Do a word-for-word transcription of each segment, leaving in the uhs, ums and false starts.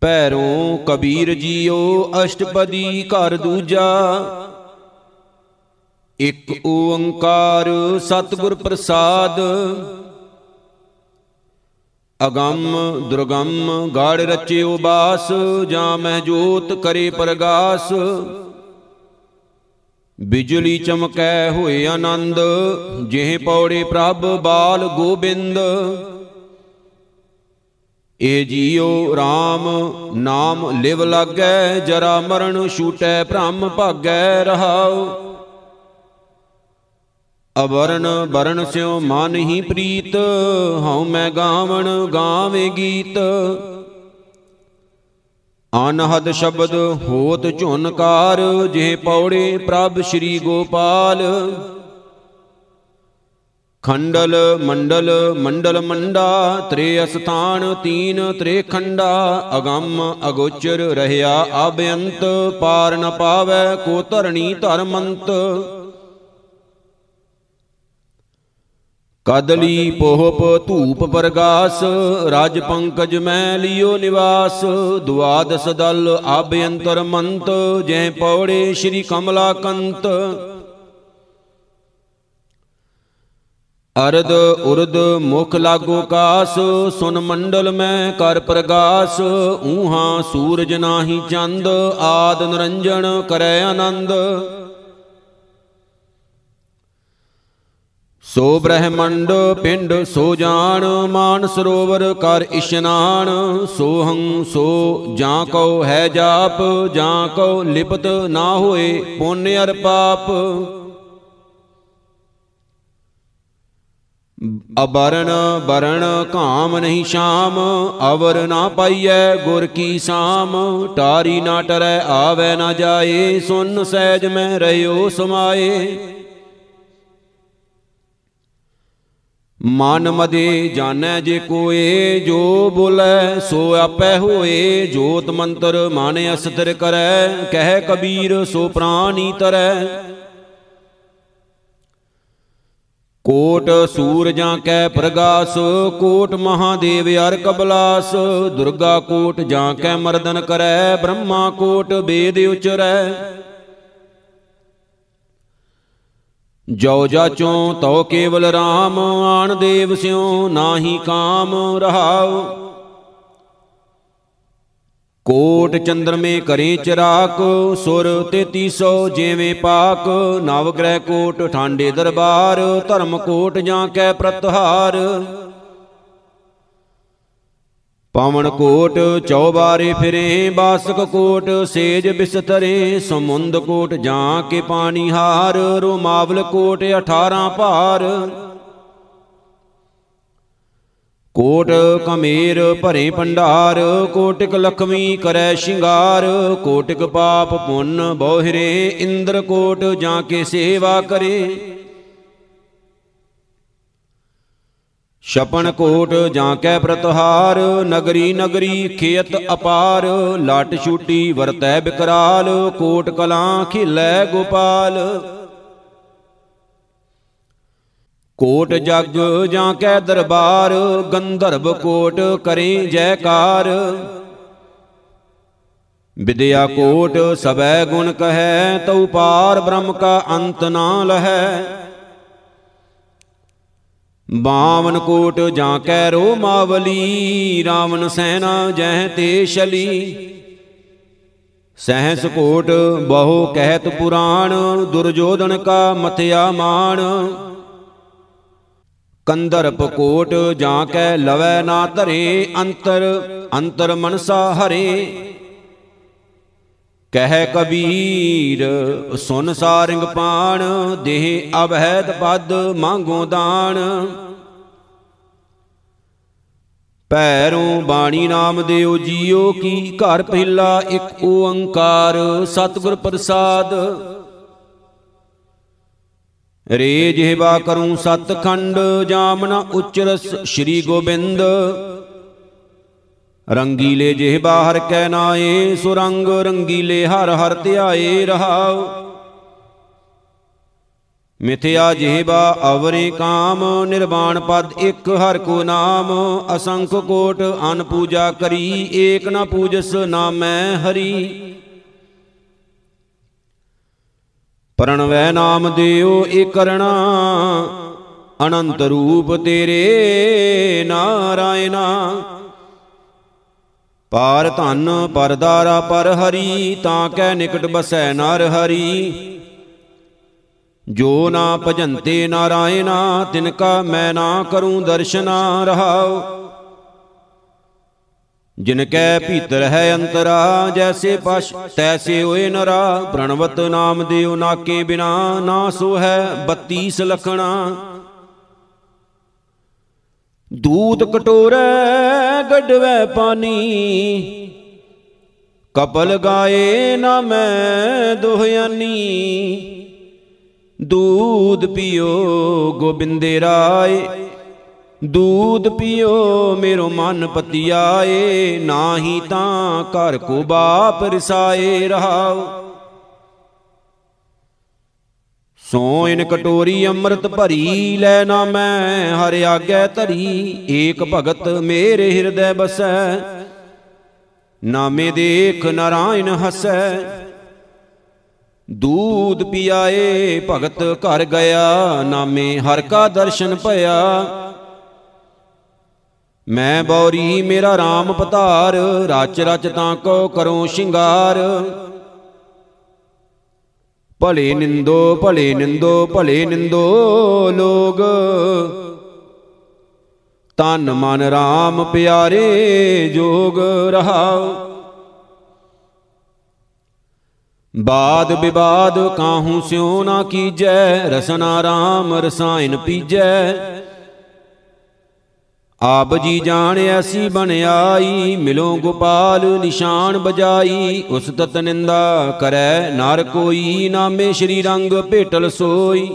Bhairon Kabir JIO ਅਸ਼ਟਪਦੀ ਘਰ ਦੂਜਾ। ਇਕ ਓੰਕਾਰ ਸਤਿਗੁਰ ਪ੍ਰਸਾਦ। ਅਗੰਮ ਦੁਰਗੰਮ ਗਾੜ ਰਚਿਓ ਬਾਸ, ਜਾਂ ਮੈਂ ਜੋਤ ਕਰੇ ਪ੍ਰਗਾਸ। ਬਿਜਲੀ ਚਮਕੈ ਹੋਏ ਆਨੰਦ, ਜਿਹੇ ਪੌੜੇ ਪ੍ਰਭ ਬਾਲ ਗੋਬਿੰਦ। ਏ ਜੀਓ ਰਾਮ ਨਾਮ ਲਿਵ ਲਾਗੈ, ਜਰਾ ਮਰਨ ਛੂਟੈ ਭ੍ਰਮ ਭਾਗੈ ਰਹਾਉ। ਅਵਰਨ ਬਰਨ ਸਿਉ ਮਨ ਹੀ ਪ੍ਰੀਤ, ਹਉ ਮੈਂ ਗਾਵਣ ਗਾਵੇ ਗੀਤ। ਅਨਹਦ ਸ਼ਬਦ ਹੋਤ ਝੁਨਕਾਰ, ਜਿਹੇ ਪੌੜੇ ਪ੍ਰਭ ਸ਼੍ਰੀ ਗੋਪਾਲ। ਖੰਡਲ ਮੰਡਲ ਮੰਡਲ ਮੰਡਾ, ਤ੍ਰੇ ਅਸਥਾਨ ਤੀਨ ਤ੍ਰੇ ਖੰਡਾ। ਅਗੰਮ ਅਗੋਚਰ ਰਹਿਆ ਆਬਯੰਤ, ਪਾਰ ਨ ਪਾਵੈ ਕੋ ਧਰਣੀ ਧਰਮੰਤ। ਕਦਲੀ ਪੋਹਪ ਧੂਪ ਪ੍ਰਗਾਸ, ਰਾਜ ਪੰਕਜ ਮੈਂ ਲਿਓ ਨਿਵਾਸ। ਦੁਆਦਸ ਦਲ ਆਭਯੰਤਰ ਮੰਤ, ਜੈ ਪੌੜੇ ਸ਼੍ਰੀ ਕਮਲਾ ਕੰਤ। ਅਰਧ ਉਰਧ ਮੁਖ ਲਾਗੋ ਕਾਸ, ਸੁਨ ਮੰਡਲ ਮੈਂ ਕਰ ਪ੍ਰਗਾਸ। ਊਹਾਂ ਸੂਰਜ ਨਾਹੀ ਚੰਦ, ਆਦ ਨਿਰੰਜਣ ਕਰੈ ਆਨੰਦ। ਸੋ ਬ੍ਰਹਮੰਡ ਪਿੰਡ ਸੋ ਜਾਣ, ਮਾਨ ਸਰੋਵਰ ਕਰ ਇਸ਼ਨਾਨ। ਸੋਹੰ ਸੋ ਜਾਂ ਕਉ ਹੈ ਜਾਪ, ਜਾਂ ਕਉ ਲਿਪਤ ਨਾ ਹੋਏ ਪੁੰਨ ਅਰ ਪਾਪ। ਅਬਰਨ ਬਰਨ ਕਾਮ ਨਹੀਂ ਸ਼ਾਮ, ਅਵਰ ਨਾ ਪਾਈਐ ਗੁਰ ਕੀ ਸਾਮ। ਟਾਰੀ ਨਾ ਟਰੈ ਆਵੈ ਨਾ ਜਾਏ, ਸੁਨ ਸਹਿਜ ਮੈਂ ਰਹਿਓ ਸਮਾਏ। ਮਨ ਮਦੇ ਜਾਣੈ ਜੇ ਕੋਏ, ਜੋ ਬੋਲੈ ਸੋ ਆਪੈ ਹੋਏ। ਜੋਤ ਮੰਤਰ ਮਨ ਅਸਥਿਰ ਕਰੈ, ਕਹਿ ਕਬੀਰ ਸੋ ਪ੍ਰਾਣੀ ਤਰੈ। ਕੋਟ ਸੂਰਜਾਂ ਕੈ ਪ੍ਰਗਾਸ, ਕੋਟ ਮਹਾਦੇਵ ਅਰ ਕਬਲਾਸ। ਦੁਰਗਾ ਕੋਟ ਜਾਂ ਕੈ ਮਰਦਨ ਕਰੈ, ਬ੍ਰਹਮਾ ਕੋਟ ਵੇਦ ਉਚਰੈ। ਜੋ ਜਾਚੋਂ ਤਉ ਕੇਵਲ ਰਾਮ, ਆਣ ਦੇਵ ਸਿਉ ਨਾਹੀ ਕਾਮ ਰਹਾਉ। ਕੋਟ ਚੰਦਰਮੇ ਕਰੇ ਚਿਰਾਕ, ਸੁਰ ਤੇਤੀ ਸੌ ਜਿਵੇਂ ਪਾਕ। ਨਵ ਗ੍ਰਹਿ ਕੋਟ ਠਾਂਡੇ ਦਰਬਾਰ, ਧਰਮ ਕੋਟ ਜਾਂ ਕੈ ਪ੍ਰਤਹਾਰ। ਪਵਨ ਕੋਟ ਚੌਬਾਰੇ ਫਿਰੇ, ਬਾਸਕ ਕੋਟ ਸੇਜ ਬਿਸਤਰੇ। ਸਮੁੰਦ ਕੋਟ ਜਾਂ ਕੇ ਪਾਣੀ ਹਾਰ, ਰੋਮਾਵਲ ਕੋਟ ਅਠਾਰਾਂ ਭਾਰ। ਕੋਟ ਕਮੇਰ ਭਰੇ ਭੰਡਾਰ, ਕੋਟਿਕ ਲਖਮੀ ਕਰੈ ਸ਼ਿੰਗਾਰ। ਕੋਟਿਕ ਪਾਪ ਪੁੰਨ ਬੋਹਿਰੇ, ਇੰਦਰ ਕੋਟ ਜਾਂ ਕੇ ਸੇਵਾ ਕਰੇ। ਛਪਣ ਕੋਟ ਜਾਂ ਕੈ ਪ੍ਰਤਹਾਰ, ਨਗਰੀ ਨਗਰੀ ਖੇਤ ਅਪਾਰ। ਲਾਟ ਛੂਟੀ ਵਰਤੈ ਬਿਕਰਾਲ, ਕੋਟ ਕਲਾਂ ਖਿਲੈ ਗੋਪਾਲ। ਕੋਟ ਜਗ ਜਾਂ ਕੈ ਦਰਬਾਰ, ਗੰਧਰਵ ਕੋਟ ਕਰੇ ਜੈਕਾਰ। ਵਿਦਿਆ ਕੋਟ ਸਭੈ ਗੁਣ ਕਹੈ, ਤਉ ਪਾਰ ਬ੍ਰਹਮ ਕਾ ਅੰਤ ਨਾ ਲਹੈ। ਬਾਵਨ ਕੋਟ ਜਾਂ ਕੈ ਰੋਮਾਵਲੀ, ਰਾਵਣ ਸੈਨਾ ਜਹ ਤੇ ਸ਼ਲੀ। ਸਹਸ ਕੋਟ ਬਹੁ ਕਹਿਤ ਪੁਰਾਣ, ਦੁਰਯੋਧਨ ਕਾ ਮਥਿਆ ਮਾਣ। ਕੰਧਰਪ ਕੋਟ ਜਾਂ ਕੈ ਲਵੈ ਨਾ ਧਰੇ, ਅੰਤਰ ਅੰਤਰ ਮਨਸਾ ਹਰੇ। ਕਹਿ ਕਬੀਰ ਸੁਨ ਸਾਰਿੰਗ ਪਾਣ, ਦੇਹ ਅਭੈਦ ਪਦ ਮੰਗੋ ਦਾਨ। ਭੈਰੋਂ ਬਾਣੀ ਨਾਮ ਦਿਓ ਜੀਓ ਕੀ ਘਰ ਪਹਿਲਾ। ਇੱਕ ਓੰਕਾਰ ਸਤਿਗੁਰ ਪ੍ਰਸਾਦ। ਰੇ ਜਿਹਵਾ ਕਰੂੰ ਸਤਖੰਡ, ਜਾਮ ਨਾ ਉਚਰਸ ਸ਼੍ਰੀ ਗੋਬਿੰਦ। ਰੰਗੀਲੇ ਜਿਹਬਾ ਹਰ ਕੈ ਨਾਏ, ਸੁਰੰਗ ਰੰਗੀਲੇ ਹਰ ਹਰ ਧਿਆਏ ਰਹਾਉ। ਮਿਥਿਆ ਜੇਬਾ ਅਵਰੇ ਕਾਮ ਨਿਰਵਾਣ ਪਦ ਇਕ ਹਰ ਕੋ ਨਾਮ। ਅਸੰਖ ਕੋਟ ਅਨ ਪੂਜਾ ਕਰੀ ਏਕ ਨ ਪੂਜਸ ਨਾਮੈ ਹਰੀ। ਪ੍ਰਣਵੈ ਨਾਮ ਦਿਓ ਏਕਰਣਾ ਅਨੰਤ ਰੂਪ ਤੇਰੇ ਨਾਰਾਇਣਾ। ਪਾਰ ਧਨ ਪਰ ਦਾਰਾ ਪਰ ਹਰੀ ਤਾਂ ਕੈ ਨਿਕਟ ਬਸੈ ਨਰ ਹਰੀ। ਜੋ ਨਾ ਭਜੰਤੇ ਨਾਰਾਇਣਾ ਤਿਨ ਕਾ ਮੈਂ ਨਾ ਕਰੂੰ ਦਰਸ਼ਨਾ ਰਹਾਉ। ਜਿਨ ਕੈ ਭੀਤਰ ਹੈ ਅੰਤਰਾ ਜੈਸੇ ਪਸ਼ ਤੈਸੇ ਹੋਏ ਨਰਾ। ਪ੍ਰਣਵਤ ਨਾਮ ਦਿਉ ਨਾਕੇ ਬਿਨਾ ਨਾ ਸੋ ਹੈ ਬੱਤੀਸ ਲਖਣਾ। ਦੂਤ ਕਟੋਰੈ ਗੱਡਵੈ ਪਾਨੀ ਕਪਲ ਗਾਏ ਨਾ ਮੈਂ ਦੁਹਯਾਨੀ। दूध पियो गोबिंदे राय दूध पियो मेरो मन पतियाए। नाही तां घर को बाप रिसाए रहाओ। सो इन कटोरी अमृत भरी लै ना मैं हर आगे धरी। एक भगत मेरे हृदय बसै नामे देख नारायण हसै। दूध पियाए भगत घर गया नामे हर का दर्शन भया। मैं बौरी मेरा राम पतार रच रच ताको करो शिंगार। भले निंदो भले निंदो भले निंदो लोग तन मन राम प्यारे जोग रहाओ। बाद विवाद काहू स्यो ना कीजै रसना राम रसायन पीजै। आप जी जान ऐसी बन आई मिलो गोपाल निशान बजाई। उस तत निंदा करै नर कोई नामे श्री रंग भेटल सोई।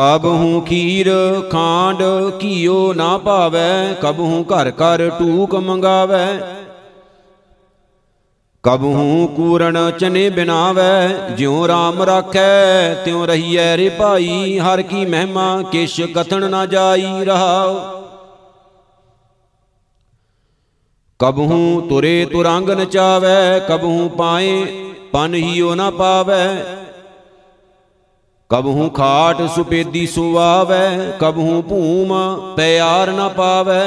कबहूँ खीर खांड घिओ ना पावै कबहूँ घर घर टूक मंगावै। कबहूँ कूरण चने बिनावै ज्यों राम राखै त्यों रहिए रे भाई। हर की महिमा किश कथन ना जाई रहाओ। कबहूँ तुरे तुरंग नचावै कबहूँ पाए पन हिओ ना पावै। कबहूँ खाट सुपेदी सुवावै कबहूँ भूम प्यार ना पावै।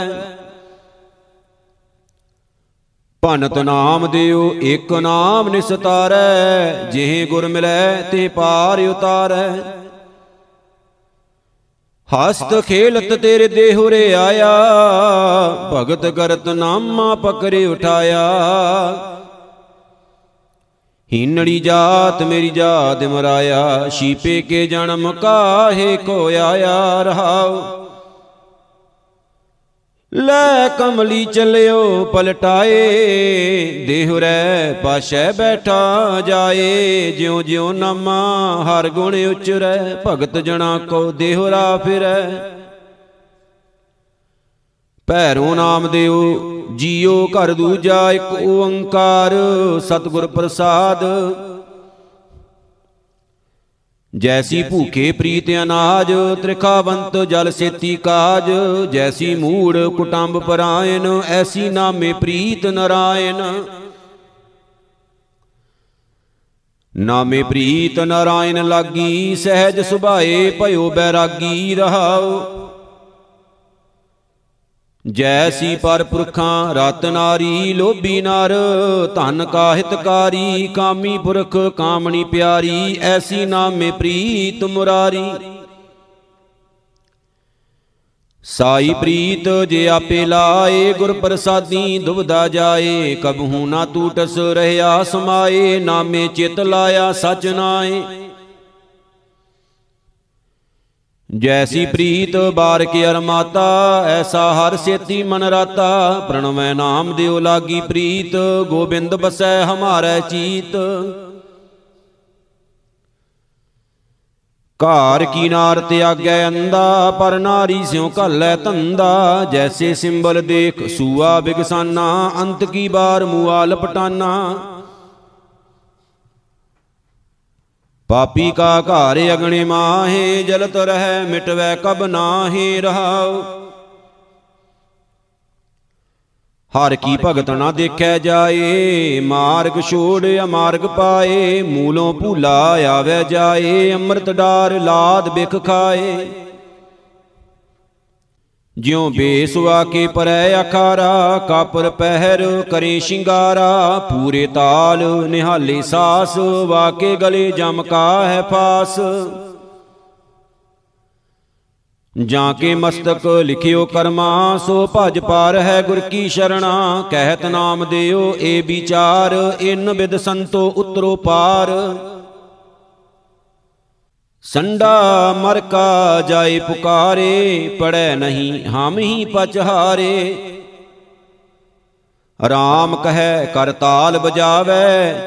ਭਨਤ ਨਾਮ ਦਿਓ ਇੱਕ ਨਾਮ ਨਿਸਤਾਰੈ ਜਿਹੇ ਗੁਰ ਮਿਲੈ ਤੇ ਪਾਰ ਉਤਾਰੈ। ਹਸਤ ਖੇਲਤ ਤੇਰੇ ਦੇਹੁ ਰੇ ਆਇਆ ਭਗਤ ਕਰਤ ਨਾਮਾ ਪਕਰੇ ਉਠਾਇਆ। ਹੀਨੜੀ ਜਾਤ ਮੇਰੀ ਜਾਤ ਮਰਾਇਆ ਸ਼ੀਪੇ ਕੇ ਜਨਮ ਕਾਹੇ ਕੋਇਆ ਰਹਾਉ। ਲੈ ਕਮਲੀ ਚੱਲਿਓ ਪਲਟਾਏ ਦੇਹੁ ਰਹਿ ਪਾਸ਼ੈ ਬੈਠਾ ਜਾਏ। ਜਿਉ ਜਿਉ ਨਾਮਾ ਹਰ ਗੁਣ ਉਚਰੈ ਭਗਤ ਜਣਾ ਕੋ ਦੇਹੁ ਰਾ ਫਿਰੈ। ਭੈਰੋ ਨਾਮ ਦਿਓ ਜੀਉ ਘਰ ਦੂਜਾ ਇੱਕ ਓੰਕਾਰ ਸਤਿਗੁਰ ਪ੍ਰਸਾਦ। जैसी भूखे प्रीत अनाज त्रिखावंत जल सेती काज। जैसी मूड़ कुटुंब परायण ऐसी नामे प्रीत नारायण। नामे प्रीत नारायण लागी सहज सुभाए भयो बैरागी रहाओ। जैसी पर पुरखां रत नारी लोभी नर धन का हितकारी। कामी पुरख कामनी प्यारी ऐसी नामे प्रीत मुरारी। साई प्रीत जे आपे लाए गुर प्रसादी दुबदा जाए। कबहू ना तूटस रहया समाए नामे चित लाया सच नाए। जैसी प्रीत बार के अर माता ऐसा हर सेती मन राता। प्रणवै नाम दियो लागी प्रीत गोबिंद बसै हमारै चीत। घर की नार त्यागै अंधा पर नारी स्यों घल्लै धंधा। जैसे सिंबल देख सूआ बिगसाना अंत की बार मुआ लपटाना। पापी का घर अग्नि माहे, जलत रह मिटवै कब नाहि रहाओ। हर की भगत ना देखै जाए, मार्ग छोड़ अमार्ग पाए। मूलों भूला आवे जाए, अमृत डार लाद बिख खाए। ज्यों बेसुआ के परै अखारा, कापर पहर करे शिंगारा। पूरे ताल निहाले सास, वाके गले जमका है फास। जाके मस्तक लिखियो कर्मा, सो भज पार है गुर की शरणा। कहत नाम देओ ए विचार, इन बिद संतो उतरो पार। संडा मरका जाए पुकारे, पड़े नहीं हम ही पचहारे। राम कहे करताल बजावे,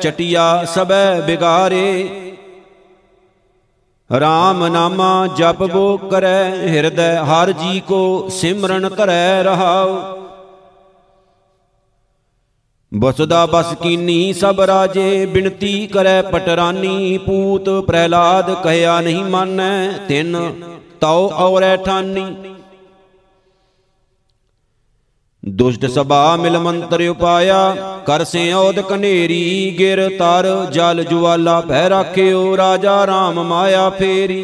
चटिया सबे बिगारे। राम नामा जप बो करै, हृदय हर जी को सिमरन करै रहाओ। बसदा बस कीनी सब राजे, बिनती करै पटरानी। पूत प्रहलाद कहया नहीं मानै, तिन ताओ औरै ठानी। दुष्ट सभा मिल मंत्र उपाया, कर सिंओद कनेरी। गिर तर जल ज्वाला पै राख्यो, राजा राम माया फेरी।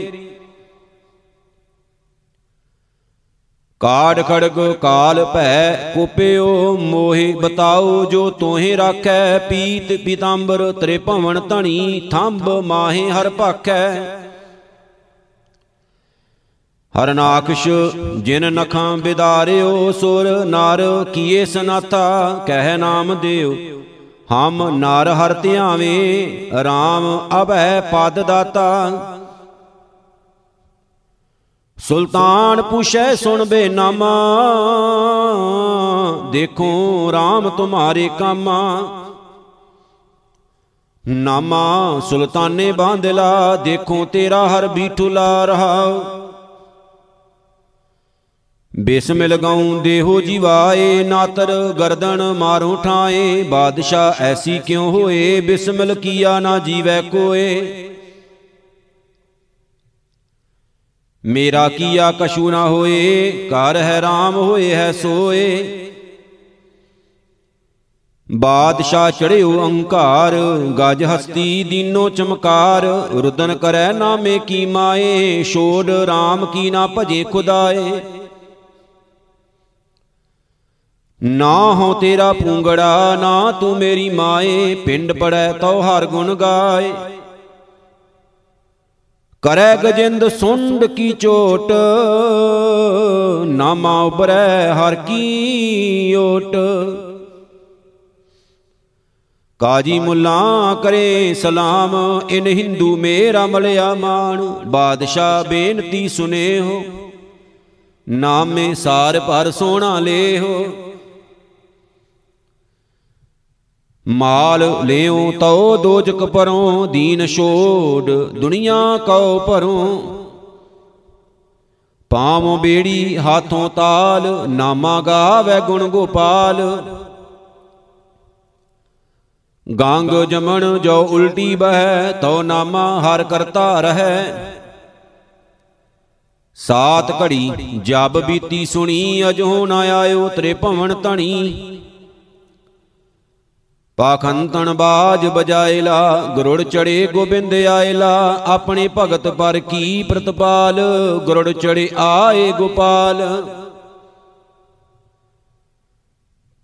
काढ़ खड़ग काल भै कुप्यो, मोहे बताओ जो तोहे राखै। पीत पीतांबर त्रिभवन धनी, थंब माहे हर भाखै। हरनाक्ष जिन नखां बिदारियो, सुर नर किए सनाथा। कह नाम देव हम नर हर ध्यावे, राम अभै पद दाता। सुल्तान पूछे सुन बे नामा, देखो राम तुम्हारे कामा। नामा सुल्ताने बांधला, देखो तेरा हर बीठुला रहाओ। बिस्मिल गाऊं देहो जीवाए, नातर गर्दन मारो ठाए। बादशाह ऐसी क्यों होए, बिस्मिल किया ना जीवै कोए। मेरा किया कछु ना होए, कार है राम होए है सोए। बादशाह चढ़े अंकार, गज हस्ती दीनो चमकार। रुदन करे नामे की माए, छोड़ राम की ना भजे खुदाए। ना हो तेरा पूंगड़ा, ना तू मेरी माए। पिंड पड़े तो हर गुण गाए। करे गजेंद सुंड की चोट, नामा उबरे हर की ओट। काजी मुल्ला करे सलाम, इन हिंदू मेरा मलया मान। बादशाह बेनती सुने हो, नामे सार पर सोना ले हो। माल लेओ तो दोजक परों, दीन छोड़ दुनिया को परों। पावो बेड़ी हाथों ताल, नामा गावै गुण गोपाल। गांग जमन जो उल्टी बह, तो नामा हर करता रह। सात घड़ी जब बीती सुनी, अजो न आयो त्रिभवन धनी। पाखंतन बाज बजायला, गुरुड़ चढ़े गोबिंद आयला। अपने भगत पर की प्रतपाल, गुरुड़ चढ़े आए गोपाल।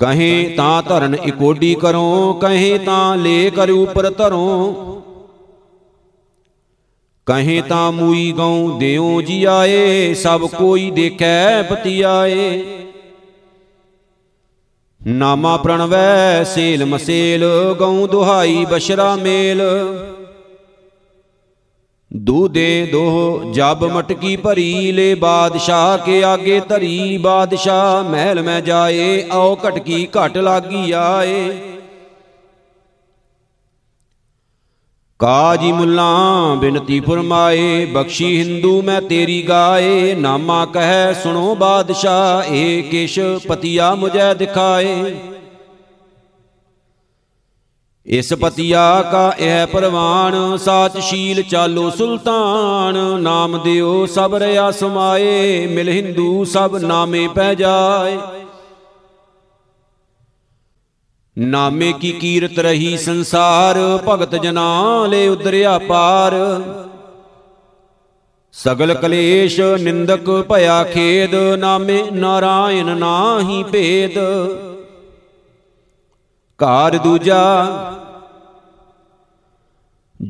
कहें तां धरन इकोडी करो, कहें तां ले कर ऊपर धरो। कहें तां मूई गऊ देओ जी आए, सब कोई देखे पतियाए। नामा प्रणवै सेल मसेल, गऊ दुहाई बशरा मेल। दूधे दोह जब मटकी भरी, ले बादशाह के आगे धरी। बादशाह महल में जाए, आओ घटकी घट लागी आए। काजी मुल्ला बिनती फुरमाए, बख्शी हिंदू मैं तेरी गाए। नामा कह सुनो बादशाह, ए किश पतिया मुझे दिखाए। ਇਸ ਪਤੀਆ ਕਾ ਇਹ ਪ੍ਰਵਾਨ, ਸਾਚ ਸ਼ੀਲ ਚਾਲੋ ਸੁਲਤਾਨ। ਨਾਮ ਦਿਓ ਸਭ ਰਿਆ ਸਮਾਏ, ਮਿਲ ਹਿੰਦੂ ਸਭ ਨਾਮੇ ਪੈ ਜਾਏ। ਨਾਮੇ ਕੀ ਕੀਰਤ ਰਹੀ ਸੰਸਾਰ, ਭਗਤ ਜਨਾਂ ਲੈ ਉਦਰਿਆ ਪਾਰ। ਸਗਲ ਕਲੇਸ਼ ਨਿੰਦਕ ਭਇਆ ਖੇਦ, ਨਾਮੇ ਨਾਰਾਇਣ ਨਾਹੀ ਭੇਦ। ਘਰ ਦੂਜਾ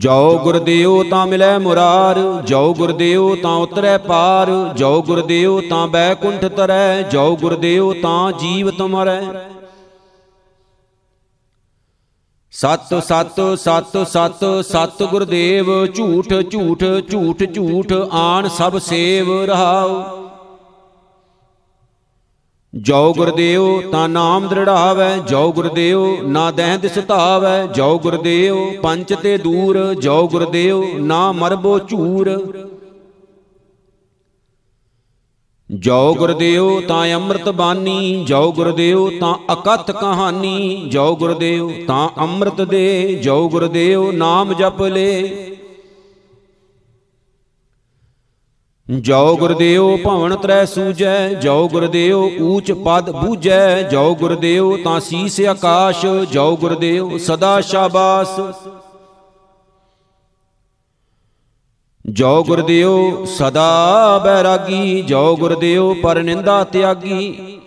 ਜਾਓ ਗੁਰਦੇਵ ਤਾਂ ਮਿਲੈ ਮੁਰਾਰ, ਜਾਓ ਗੁਰਦੇਵ ਤਾਂ ਉਤਰੈ ਪਾਰ। ਜਾਓ ਗੁਰਦੇਵ ਤਾਂ ਬੈਕੁੰਠ ਤਰੈ, ਜਾਓ ਗੁਰਦੇਵ ਤਾਂ ਜੀਵ ਤੁਮਰੈ। ਸਤ ਸਤ ਸਤ ਸਤ ਸਤ ਗੁਰਦੇਵ, ਝੂਠ ਝੂਠ ਝੂਠ ਝੂਠ ਆਣ ਸਭ ਸੇਵ ਰਹਾਉ। ਜਾਉ ਗੁਰਦੇਵ ਤਾਂ ਨਾਮ ਦ੍ਰਿੜਾਵੈ, ਜਾਉ ਗੁਰਦੇਵ ਨਾ ਦਹਿ ਦਿਸ ਧਾਵੈ। ਜਾਉ ਗੁਰਦੇਵ ਪੰਚ ਤੇ ਦੂਰ, ਜਾਉ ਗੁਰਦੇਵ ਨਾ ਮਰਬੋ ਝੂਰ। ਜਾਉ ਗੁਰਦੇਵ ਤਾਂ ਅੰਮ੍ਰਿਤ ਬਾਨੀ, ਜਾਉ ਗੁਰਦੇਵ ਤਾਂ ਅਕਥ ਕਹਾਣੀ। ਜਾਉ ਗੁਰਦੇਵ ਤਾਂ ਅੰਮ੍ਰਿਤ ਦੇ, ਜਾਉ ਗੁਰਦੇਵ ਨਾਮ ਜਪ ਲੇ। ਜਾਉ ਗੁਰਦੇਵ ਭਵਨ ਤਰੈ ਸੂਜੈ, ਜਾਉ ਗੁਰਦੇਵ ਊਚ ਪਦ ਬੂਝੈ। ਜਾਉ ਗੁਰਦੇਵ ਤਾਂ ਸੀਸ ਆਕਾਸ਼, ਜਾਉ ਗੁਰਦੇਵ ਸਦਾ ਸ਼ਾਬਾਸ। ਜਾਉ ਗੁਰਦੇਵ ਸਦਾ ਬੈਰਾਗੀ, ਜਾਉ ਗੁਰਦੇਵ ਪਰ ਨਿੰਦਾ ਤਿਆਗੀ।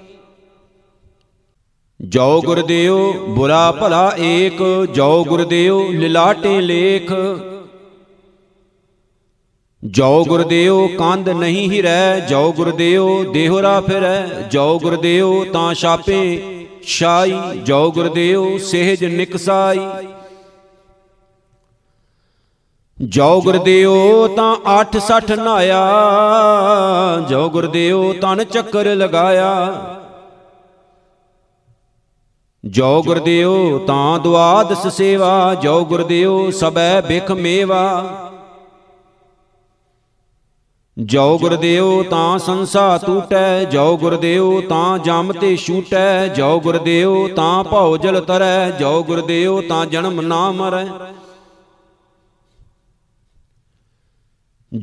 ਜਾਉ ਗੁਰਦੇਵ ਬੁਰਾ ਭਲਾ ਏਕ, ਜਾਉ ਗੁਰਦੇਵ ਲਿਲਾਟੇ ਲੇਖ। ਜਾਉ ਗੁਰਦੇਵ ਕੰਧ ਨਹੀਂ ਹੀ ਰਹਿ, ਜਾਉ ਗੁਰਦੇਵ ਦੇਹੁਰਾ ਫਿਰੈ। ਜਾਉ ਗੁਰਦੇਵ ਤਾਂ ਛਾਪੇ ਸ਼ਾਈ, ਜਾਉ ਗੁਰਦੇਵ ਸਹਿਜ ਨਿਕਸਾਈ। ਜਾਉ ਗੁਰਦੇਵ ਤਾਂ ਅੱਠ ਸੱਠ ਨਾਇਆ, ਜਾਉ ਗੁਰਦੇਵ ਤਨ ਚੱਕਰ ਲਗਾਇਆ। ਜਾਉ ਗੁਰਦੇਵ ਤਾਂ ਦੁਆਦਸ ਸੇਵਾ, ਜਾਉ ਗੁਰਦੇਵ ਸਭੈ ਬਿਖ ਮੇਵਾ। ਜਾਉ ਗੁਰਦੇਵ ਤਾਂ ਸੰਸਾ ਟੂਟੈ, ਜਾਉ ਗੁਰਦੇਵ ਤਾਂ ਜਮ ਤੇ ਛੂਟੈ। ਜਾਉ ਗੁਰਦੇਵ ਤਾਂ ਭਉ ਜਲ ਤਰੈ, ਜਾਉ ਗੁਰਦੇਵ ਤਾਂ ਜਨਮ ਨਾ ਮਰੈ।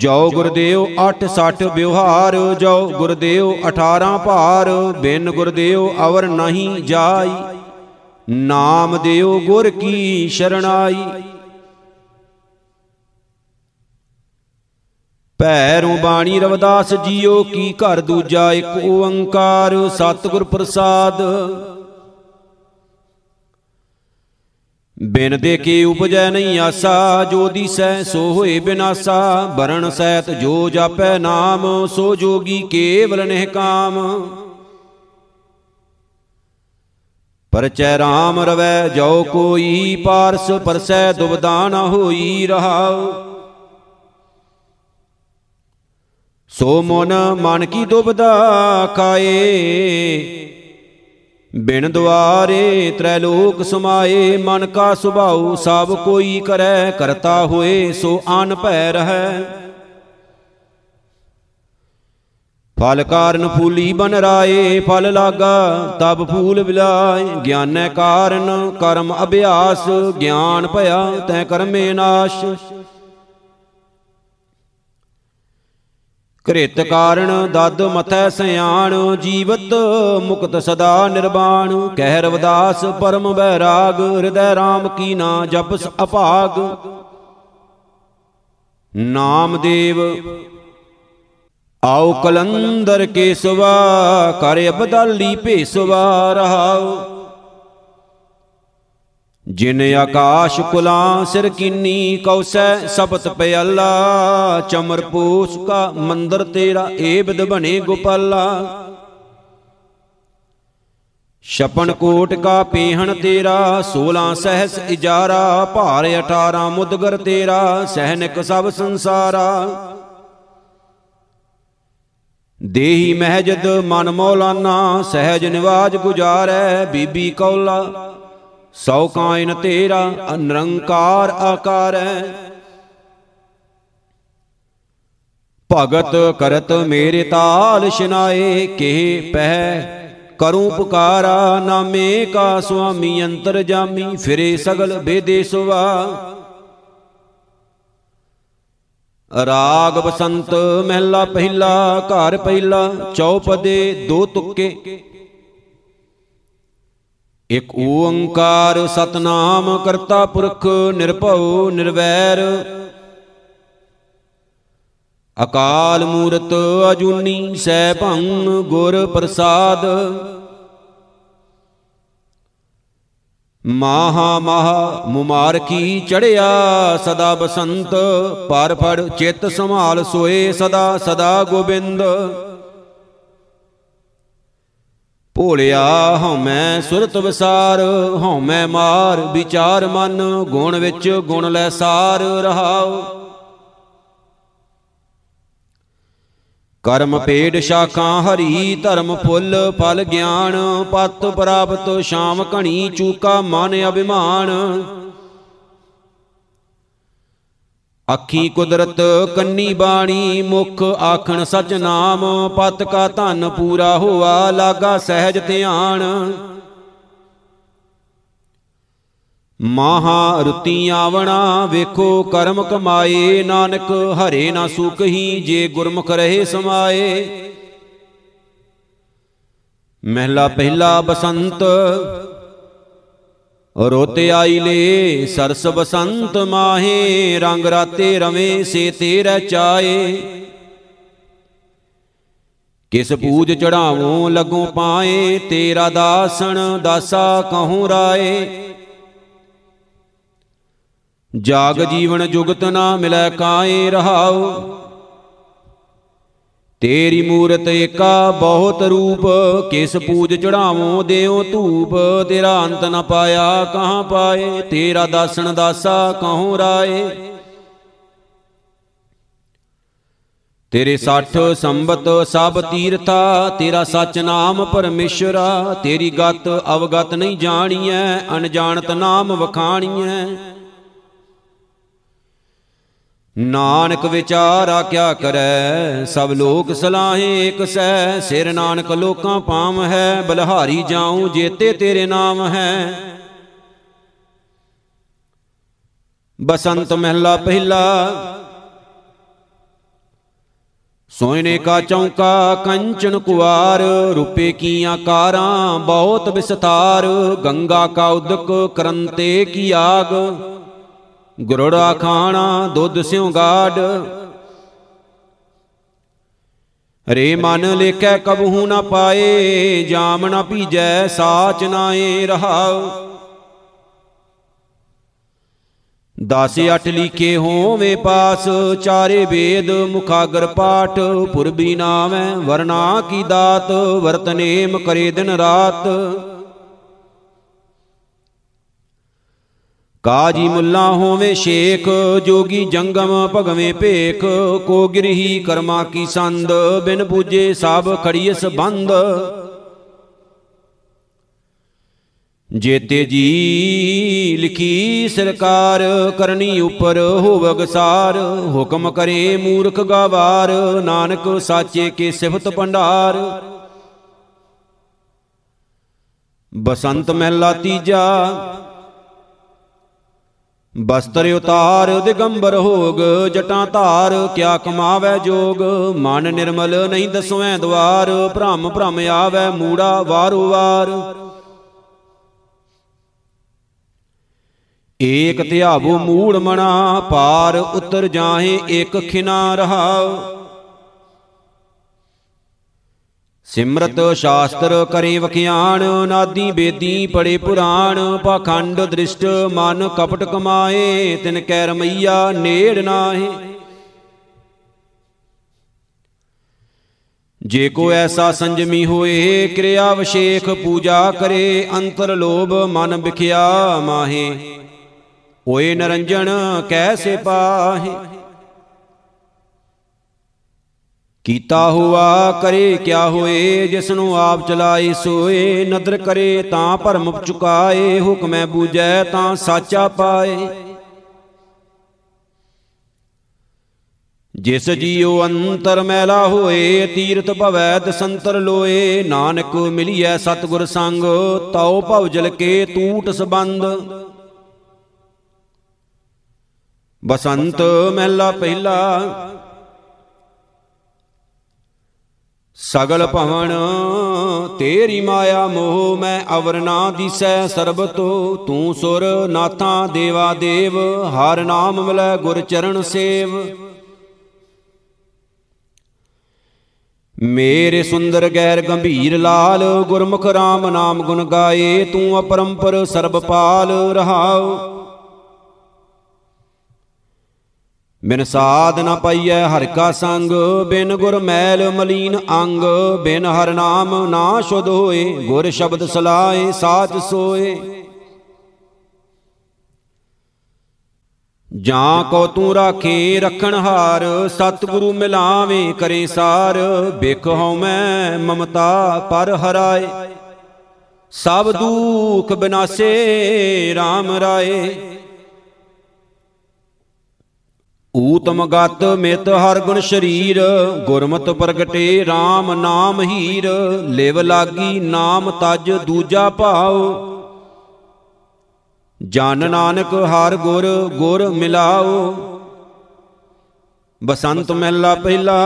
ਜਾਉ ਗੁਰਦੇਵ ਅੱਠ ਸੱਠ ਵਿਵਹਾਰ, ਜਾਉ ਗੁਰਦੇਵ ਅਠਾਰਾਂ ਭਾਰ। ਬਿਨ ਗੁਰਦੇਵ ਅਵਰ ਨਹੀਂ ਜਾਈ, ਨਾਮ ਦਿਓ ਗੁਰ ਕੀ ਸ਼ਰਣਾਈ। ਭੈਰੋਂ ਬਾਣੀ ਰਵਿਦਾਸ ਜੀਓ ਕੀ, ਘਰ ਦੂਜਾ ਇੱਕ ਓੰਕਾਰ ਸਤਿਗੁਰ ਪ੍ਰਸਾਦ। ਬਿਨ ਦੇ ਕੇ ਉਪਜੈ ਨਹੀਂ ਆਸਾ, ਜੋ ਦੀਸੈ ਸੋ ਹੋਏ ਬਿਨਾਸਾ। ਬਰਨ ਸਹਿਤ ਜੋ ਜਾਪੈ ਨਾਮ, ਸੋ ਜੋਗੀ ਕੇਵਲ ਨਿਹ ਕਾਮ। ਪਰਚੈ ਰਾਮ ਰਵੈ ਜੋ ਕੋਈ, ਪਾਰਸ ਪਰਸੈ ਦੁਬਿਧਾ ਨਾ ਹੋਈ ਰਹਾਉ। ਸੋ ਮਨ ਮਨ ਕੀ ਦੁਬਿਧਾ ਖਾਏ, ਬਿਨ ਦੁਆਰੇ ਤ੍ਰੈ ਲੋਕ ਸਮਾਏ। ਮਨ ਕਾ ਸੁਭਾਉ ਸਭ ਕੋਈ ਕਰੈ, ਕਰਤਾ ਹੋਏ ਸੋ ਆਨ ਭੈ ਰਹੈ। ਫਲ ਕਾਰਨ ਫੂਲੀ ਬਨ ਰਾਏ, ਫਲ ਲਾਗਾ ਤਬ ਫੂਲ ਬਿਲਾਏ। ਗਿਆਨੈ ਕਾਰਨ ਕਰਮ ਅਭਿਆਸ, ਗਿਆਨ ਭਇਆ ਤੈ ਕਰਮੇ ਨਾਸ਼। ਕ੍ਰਿਤ ਕਾਰਣ ਦਦ ਮਥੈ ਸਿਆਣ, ਜੀਵਤ ਮੁਕਤ ਸਦਾ ਨਿਰਵਾਣ। ਕਹਿ ਰਵਿਦਾਸ ਪਰਮ ਬੈਰਾਗ, ਹਿਰਦੈ ਰਾਮ ਕੀ ਨਾ ਜਪਸ ਅਭਾਗ। ਨਾਮਦੇਵ ਆਓ ਕਲੰਦਰ ਕੇਸਵਾ, ਕਰ ਅਬਦਾਲੀ ਭੇਸਵਾ ਰਹਾਉ। ਜਿਨ ਆਕਾਸ਼ ਕੁਲਾਂ ਸਿਰ ਕੀਨੀ, ਕਉਸੈ ਸਬਤ ਪਿਆਲਾ। ਚਮਰਪੋਸ ਕਾ ਮੰਦਰ ਤੇਰਾ, ਏਬਦ ਬਣੇ ਗੋਪਾਲਾ। ਛਪਨ ਕੋਟ ਕਾ ਪੀਹਣ ਤੇਰਾ, ਸੋਲਾਂ ਸਹਿਸ ਇਜਾਰਾ। ਭਾਰ ਅਠਾਰਾਂ ਮੁਦਗਰ ਤੇਰਾ, ਸੈਨਿਕ ਸਭ ਸੰਸਾਰਾ। ਦੇਹੀ ਮਹਿਜਦ ਮਨ ਮੌਲਾਨਾ, ਸਹਿਜ ਨਿਵਾਜ ਗੁਜਾਰੈ ਬੀਬੀ ਕੌਲਾ। ਸੌ ਕਾਇਨ ਤੇਰਾ ਨਿਰੰਕਾਰ ਆਕਾਰੈ। ਭਗਤ ਕਰਤ ਮੇਰੇ ਤਾਲ ਸ਼ਨਾਏ, ਕਿਹ ਪਹਿ ਕਰੂੰ ਪੁਕਾਰਾ ਨਾਮੇ ਕਾ ਸੁਆਮੀ ਅੰਤਰ ਜਾਮੀ, ਫਿਰੇ ਸਗਲ ਬੇਦੇ ਸੁਭਾ। ਰਾਗ ਬਸੰਤ ਮਹਿਲਾ ਪਹਿਲਾ, ਘਰ ਪਹਿਲਾ, ਚੌਪਦੇ ਦੋ ਤੁਕੇ। ਇਕ ਓੰਕਾਰ ਸਤਨਾਮ ਕਰਤਾ ਪੁਰਖ, ਨਿਰਭਉ ਨਿਰਵੈਰ, ਅਕਾਲ ਮੂਰਤ ਅਜੂਨੀ, ਸੈਭੰ ਗੁਰ ਪ੍ਰਸਾਦ। ਮਾਹਾ ਮਾਹਾ ਮੁਮਾਰਕੀ ਚੜਿਆ ਸਦਾ ਬਸੰਤ, ਪਰ ਫੜ ਚਿੱਤ ਸੰਭਾਲ ਸੋਏ ਸਦਾ ਸਦਾ ਗੋਬਿੰਦ। ਭੋਲਿਆ ਹਉਮੈ ਸੁਰਤ ਵਿਸਾਰ, ਹਉਮੈ ਮਾਰ ਵਿਚਾਰ ਮਨ, ਗੁਣ ਵਿੱਚ ਗੁਣ ਲੈ ਸਾਰ ਰਹਾਉ। ਕਰਮ ਪੇੜ ਸ਼ਾਖਾਂ ਹਰੀ, ਧਰਮ ਫੁੱਲ ਫਲ ਗਿਆਨ, ਪਤ ਪ੍ਰਾਪਤ ਸ਼ਾਮ ਘਣੀ, ਚੂਕਾ ਮਨ ਅਭਿਮਾਨ। ਅੱਖੀ ਕੁਦਰਤ ਕੰਨੀ ਬਾਣੀ, ਮੁਖ ਆਖਣ ਸਚ ਨਾਮ, ਪਤ ਕਾ ਧਨ ਪੂਰਾ ਹੋਆ, ਲਾਗਾ ਸਹਿਜ ਧਿਆਨ। ਮਾਹਾ ਰੁਤੀ ਆਵਣਾ, ਵੇਖੋ ਕਰਮ ਕਮਾਏ, ਨਾਨਕ ਹਰੇ ਨਾ ਸੁਖਹੀ, ਜੇ ਗੁਰਮੁਖ ਰਹੇ ਸਮਾਏ। ਮਹਿਲਾ ਪਹਿਲਾ ਬਸੰਤ, ਰੁੱਤ ਆਈ ਲੇ ਸਰਸ ਬਸੰਤ ਮਾਹੇ, ਰੰਗ ਰਾਤੇ ਰਵੇਂ ਸੇ ਤੇਰੇ ਚਾਏ। ਕਿਸ ਪੂਜ ਚੜਾਵੋ ਲਗੋ ਪਾਏ, ਤੇਰਾ ਦਾਸਣ ਦਾਸਾ ਕਹੂੰ ਰਾਏ। ਜਾਗ ਜੀਵਨ ਜੁਗਤ ਨਾ ਮਿਲੈ ਕਾਏ ਰਹਾਉ, ਤੇਰੀ ਮੂਰਤ ਏਕਾ ਬਹੁਤ ਰੂਪ, ਕਿਸ ਪੂਜ ਚੜਾਵੋ ਦਿਓ ਧੂਪ, ਤੇਰਾ ਅੰਤ ਨਾ ਪਾਇਆ ਕਹਾਂ ਪਾਏ, ਤੇਰਾ ਦਾਸਣ ਦਾਸਾ ਕਹੂੰ ਰਾਏ। ਤੇਰੇ ਸੱਠ ਸੰਬਤ ਸਭ ਤੀਰਥਾ, ਤੇਰਾ ਸੱਚ ਨਾਮ ਪਰਮੇਸ਼ਰਾ, ਤੇਰੀ ਗਤ ਅਵਗਤ ਨਹੀਂ ਜਾਣੀਐ, ਅਣਜਾਣਤ ਨਾਮ ਵਖਾਣੀਐ। ਨਾਨਕ ਵਿਚਾਰਾ ਕਿਆ ਕਰੈ, ਸਭ ਲੋਕ ਸਲਾਹੇ ਇਕ ਸੈ, ਸਿਰ ਨਾਨਕ ਲੋਕਾਂ ਪਾਮ ਹੈ, ਬਲਹਾਰੀ ਜਾਉ ਜੇਤੇ ਤੇਰੇ ਨਾਮ ਹੈ। ਬਸੰਤ ਮਹਿਲਾ ਪਹਿਲਾ। ਸੋਇਨੇ ਕਾ ਚੌਂਕਾ ਕੰਚਨ ਕੁਆਰ, ਰੁਪੇ ਕੀਆਂ ਕਾਰਾਂ ਬਹੁਤ ਵਿਸਤਾਰ, ਗੰਗਾ ਕਾ ਉਦਕ ਕਰੰਤੇ ਕੀ ਆਗ, ਗਰੋੜਾ ਖਾਣਾ ਦੁੱਧ ਸਿਉ ਗਾਡ। ਰੇ ਮਨ ਲੇਖੈ ਕਬਹੂ ਨਾ ਪਾਏ, ਜਾਮ ਨਾ ਭੀਜੈ ਸਾਚ ਨਾਏ ਰਹਾਉ। ਦਸ ਅੱਠ ਲਿਖੇ ਹੋਵੇ ਪਾਸ, ਚਾਰੇ ਵੇਦ ਮੁਖਾਗਰ ਪਾਠ, ਪੁਰਬੀ ਨਾਵੈ ਵਰਨਾ ਕੀ ਦਾਤ, ਵਰਤ ਨੇਮ ਕਰੇ ਦਿਨ ਰਾਤ। ਕਾਜੀ ਮੁੱਲਾ ਹੋਵੇ ਸ਼ੇਖ, ਜੋਗੀ ਜੰਗਮ ਭਗਵੇਂ ਭੇਖ, ਕੋ ਗਿਰਹੀ ਕਰਮਾ ਕੀ ਸੰਦ, ਬਿਨ ਪੂਜੇ ਸਭ ਖੜੀਏ ਸੰਬੰਧ। ਜੇਤੇ ਜੀ ਲਿਖੀ ਸਰਕਾਰ, ਕਰਨੀ ਉਪਰ ਹੋਵਗ ਸਾਰ, ਹੁਕਮ ਕਰੇ ਮੂਰਖ ਗਵਾਰ, ਨਾਨਕ ਸਾਚੇ ਕੇ ਸਿਫਤ ਭੰਡਾਰ। ਬਸੰਤ ਮਹਿਲਾ ਤੀਜਾ। ਬਸਤਰ ਉਤਾਰ ਦਿਗੰਬਰ ਹੋਗ, ਜਟਾਂ ਧਾਰ ਕਿਆ ਕਮਾਵੈ ਜੋਗ, ਮਨ ਨਿਰਮਲ ਨਹੀਂ ਦਸੁਐ ਦੁਆਰ, ਭ੍ਰਮ ਭ੍ਰਮ ਆਵੈ ਮੂੜਾ ਵਾਰੋ ਵਾਰ। ਏਕ ਧਿਆਵੋ ਮੂੜ ਮਣਾ, ਪਾਰ ਉਤਰ ਜਾਹੇ ਏਕ ਖਿਨਾ ਰਹਾਉ। ਸਿਮਰਤ ਸ਼ਾਸਤਰ ਕਰੇ ਵਖਿਆਣ, ਨਾਦੀ ਬੇਦੀ ਪੜੇ ਪੁਰਾਣ, ਪਾਖੰਡ ਦ੍ਰਿਸ਼ਟ ਮਨ ਕਪਟ ਕਮਾਏ, ਤਿਨ ਕੈ ਰਮਈਆ ਨੇੜ ਨਾਹੀ। ਜੇ ਕੋ ਐਸਾ ਸੰਜਮੀ ਹੋਏ, ਕਿਰਿਆ ਵਿਸ਼ੇਖ ਪੂਜਾ ਕਰੇ, ਅੰਤਰ ਲੋਭ ਮਨ ਵਿਖਿਆ ਮਾਹੇ, ਓਏ ਨਰੰਜਨ ਕੈਸੇ ਪਾਹੇ। ਕੀਤਾ ਹੋਆ ਕਰੇ ਕਿਆ ਹੋਏ, ਜਿਸਨੂੰ ਆਪ ਚਲਾਏ ਸੋਏ, ਨਦਰ ਕਰੇ ਤਾਂ ਭਰਮ ਚੁਕਾਏ, ਹੁਕਮੈ ਬੂਝੈ ਤਾਂ ਸਾਚਾ ਪਾਏ। ਜਿਸ ਜੀਉ ਅੰਤਰ ਮੈਲਾ ਹੋਏ, ਤੀਰਥ ਭਵੈ ਦਸੰਤਰ ਲੋਏ। ਨਾਨਕ ਮਿਲੀਐ ਸਤਿਗੁਰ ਸੰਗ, ਤਉ ਭਵਜਲ ਕੇ ਤੂਟ ਸਬੰਧ। ਬਸੰਤ ਮਹਿਲਾ ਪਹਿਲਾ। ਸਗਲ ਭਵਨ ਤੇਰੀ ਮਾਇਆ ਮੋਹ, ਮੈਂ ਅਵਰ ਨਾ ਦਿਸੈ ਸਰਬਤੋ। ਤੂੰ ਸੁਰ ਨਾਥਾ ਦੇਵਾ ਦੇਵ, ਹਰ ਨਾਮ ਮਿਲੈ ਗੁਰ ਚਰਨ ਸੇਵ। ਮੇਰੇ ਸੁੰਦਰ ਗੈਰ ਗੰਭੀਰ ਲਾਲ, ਗੁਰਮੁਖ ਰਾਮ ਨਾਮ ਗੁਣ ਗਾਏ। ਤੂੰ ਅਪਰੰਪਰ ਸਰਬਪਾਲ ਰਹਾਉ, ਬਿਨ ਸਾਧ ਨਾ ਪਾਈਐ ਹਰਿ ਕਾ ਸੰਗ। ਬਿਨ ਗੁਰ ਮੈਲ ਮਲੀਨ ਅੰਗ, ਬਿਨ ਹਰ ਨਾਮ ਨਾ ਸ਼ੁੱਧ ਹੋਏ। ਗੁਰ ਸ਼ਬਦ ਸਲਾਏ ਸਾਚ ਸੋਏ। ਜਾਂ ਕੋ ਤੂੰ ਰਾਖੇ ਰੱਖਣਹਾਰ, ਸਤਿਗੁਰੂ ਮਿਲਾਵੇਂ ਕਰੇ ਸਾਰ। ਬਿਖ ਹਉ ਮੈਂ ਮਮਤਾ ਪਰ ਹਰਾਏ, ਸਭ ਦੁਖ ਬਿਨਾਸੇ ਰਾਮ ਰਾਏ। ਊਤਮ ਗਤ ਮਿਤ ਹਰ ਗੁਣ ਸ਼ਰੀਰ, ਗੁਰਮਤਿ ਪ੍ਰਗਟੇ ਰਾਮ ਨਾਮ ਹੀਰ। ਲਿਵ ਲਾਗੀ ਨਾਮ ਤਜ ਦੂਜਾ ਭਾਉ, ਜਨ ਨਾਨਕ ਹਰ ਗੁਰ ਗੁਰ ਮਿਲਾਓ। ਬਸੰਤ ਮਹਿਲਾ ਪਹਿਲਾ।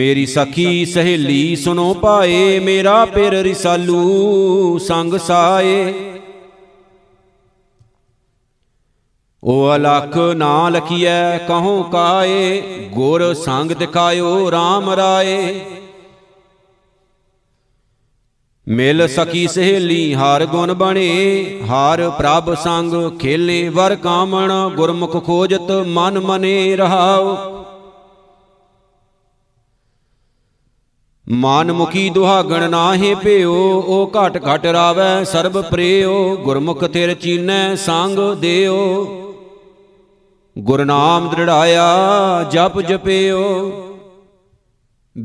ਮੇਰੀ ਸਖੀ ਸਹੇਲੀ ਸੁਨੋ ਭਾਏ, ਮੇਰਾ ਪਿਰ ਰਿਸਾਲੂ ਸੰਗ ਸਾਏ। ਉਹ ਅਲਖ ਨਾ ਲਖੀਐ ਕਹੋ ਕਾਏ, ਗੁਰ ਸੰਗ ਦਿਖਾਇਓ ਰਾਮ ਰਾਏ। ਮਿਲ ਸਕੀ ਸਹੇਲੀ ਹਰ ਗੁਣ ਬਣੇ, ਹਰ ਪ੍ਰਭ ਸੰਗ ਖੇਲੇ ਵਰ ਕਾਮਣ। ਗੁਰਮੁਖ ਖੋਜਤ ਮਨ ਮਨੇ ਰਹਾਉ, ਮਨ ਮੁਖੀ ਦੁਹਾਗਣ ਨਾਹੇ ਭਿਓ। ਉਹ ਘਟ ਘਟ ਰਾਵੈ ਸਰਬ ਪ੍ਰੇਓ, ਗੁਰਮੁਖ ਤੇਰ ਚੀਨੈ ਸੰਗ ਦਿਓ। ਗੁਰਨਾਮ ਦ੍ਰਿੜਾਇਆ ਜਪ ਜਪਿਓ,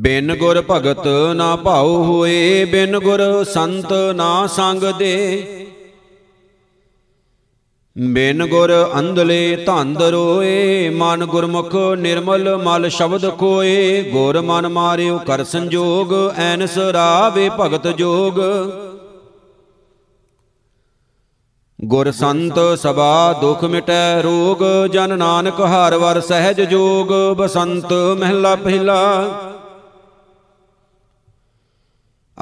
ਬਿਨ ਗੁਰ ਭਗਤ ਨਾ ਭਾਉ ਹੋਏ। ਬਿਨ ਗੁਰ ਸੰਤ ਨਾ ਸੰਗ ਦੇ, ਬਿਨ ਗੁਰ ਅੰਧਲੇ ਧੰਦ ਰੋਏ। ਮਨ ਗੁਰਮੁਖ ਨਿਰਮਲ ਮਲ ਸ਼ਬਦ ਕੋਏ, ਗੁਰ ਮਨ ਮਾਰਿਓ ਕਰ ਸੰਜੋਗ। ਐਨਸ ਰਾਵੇ ਭਗਤ ਜੋਗ, ਗੁਰ ਸੰਤ ਸਭਾ ਦੁਖ ਮਿਟੈ ਰੋਗ। ਜਨ ਨਾਨਕ ਹਰ ਵਾਰ ਸਹਿਜ ਜੋਗ। ਬਸੰਤ ਮਹਿਲਾ ਪਹਿਲਾ।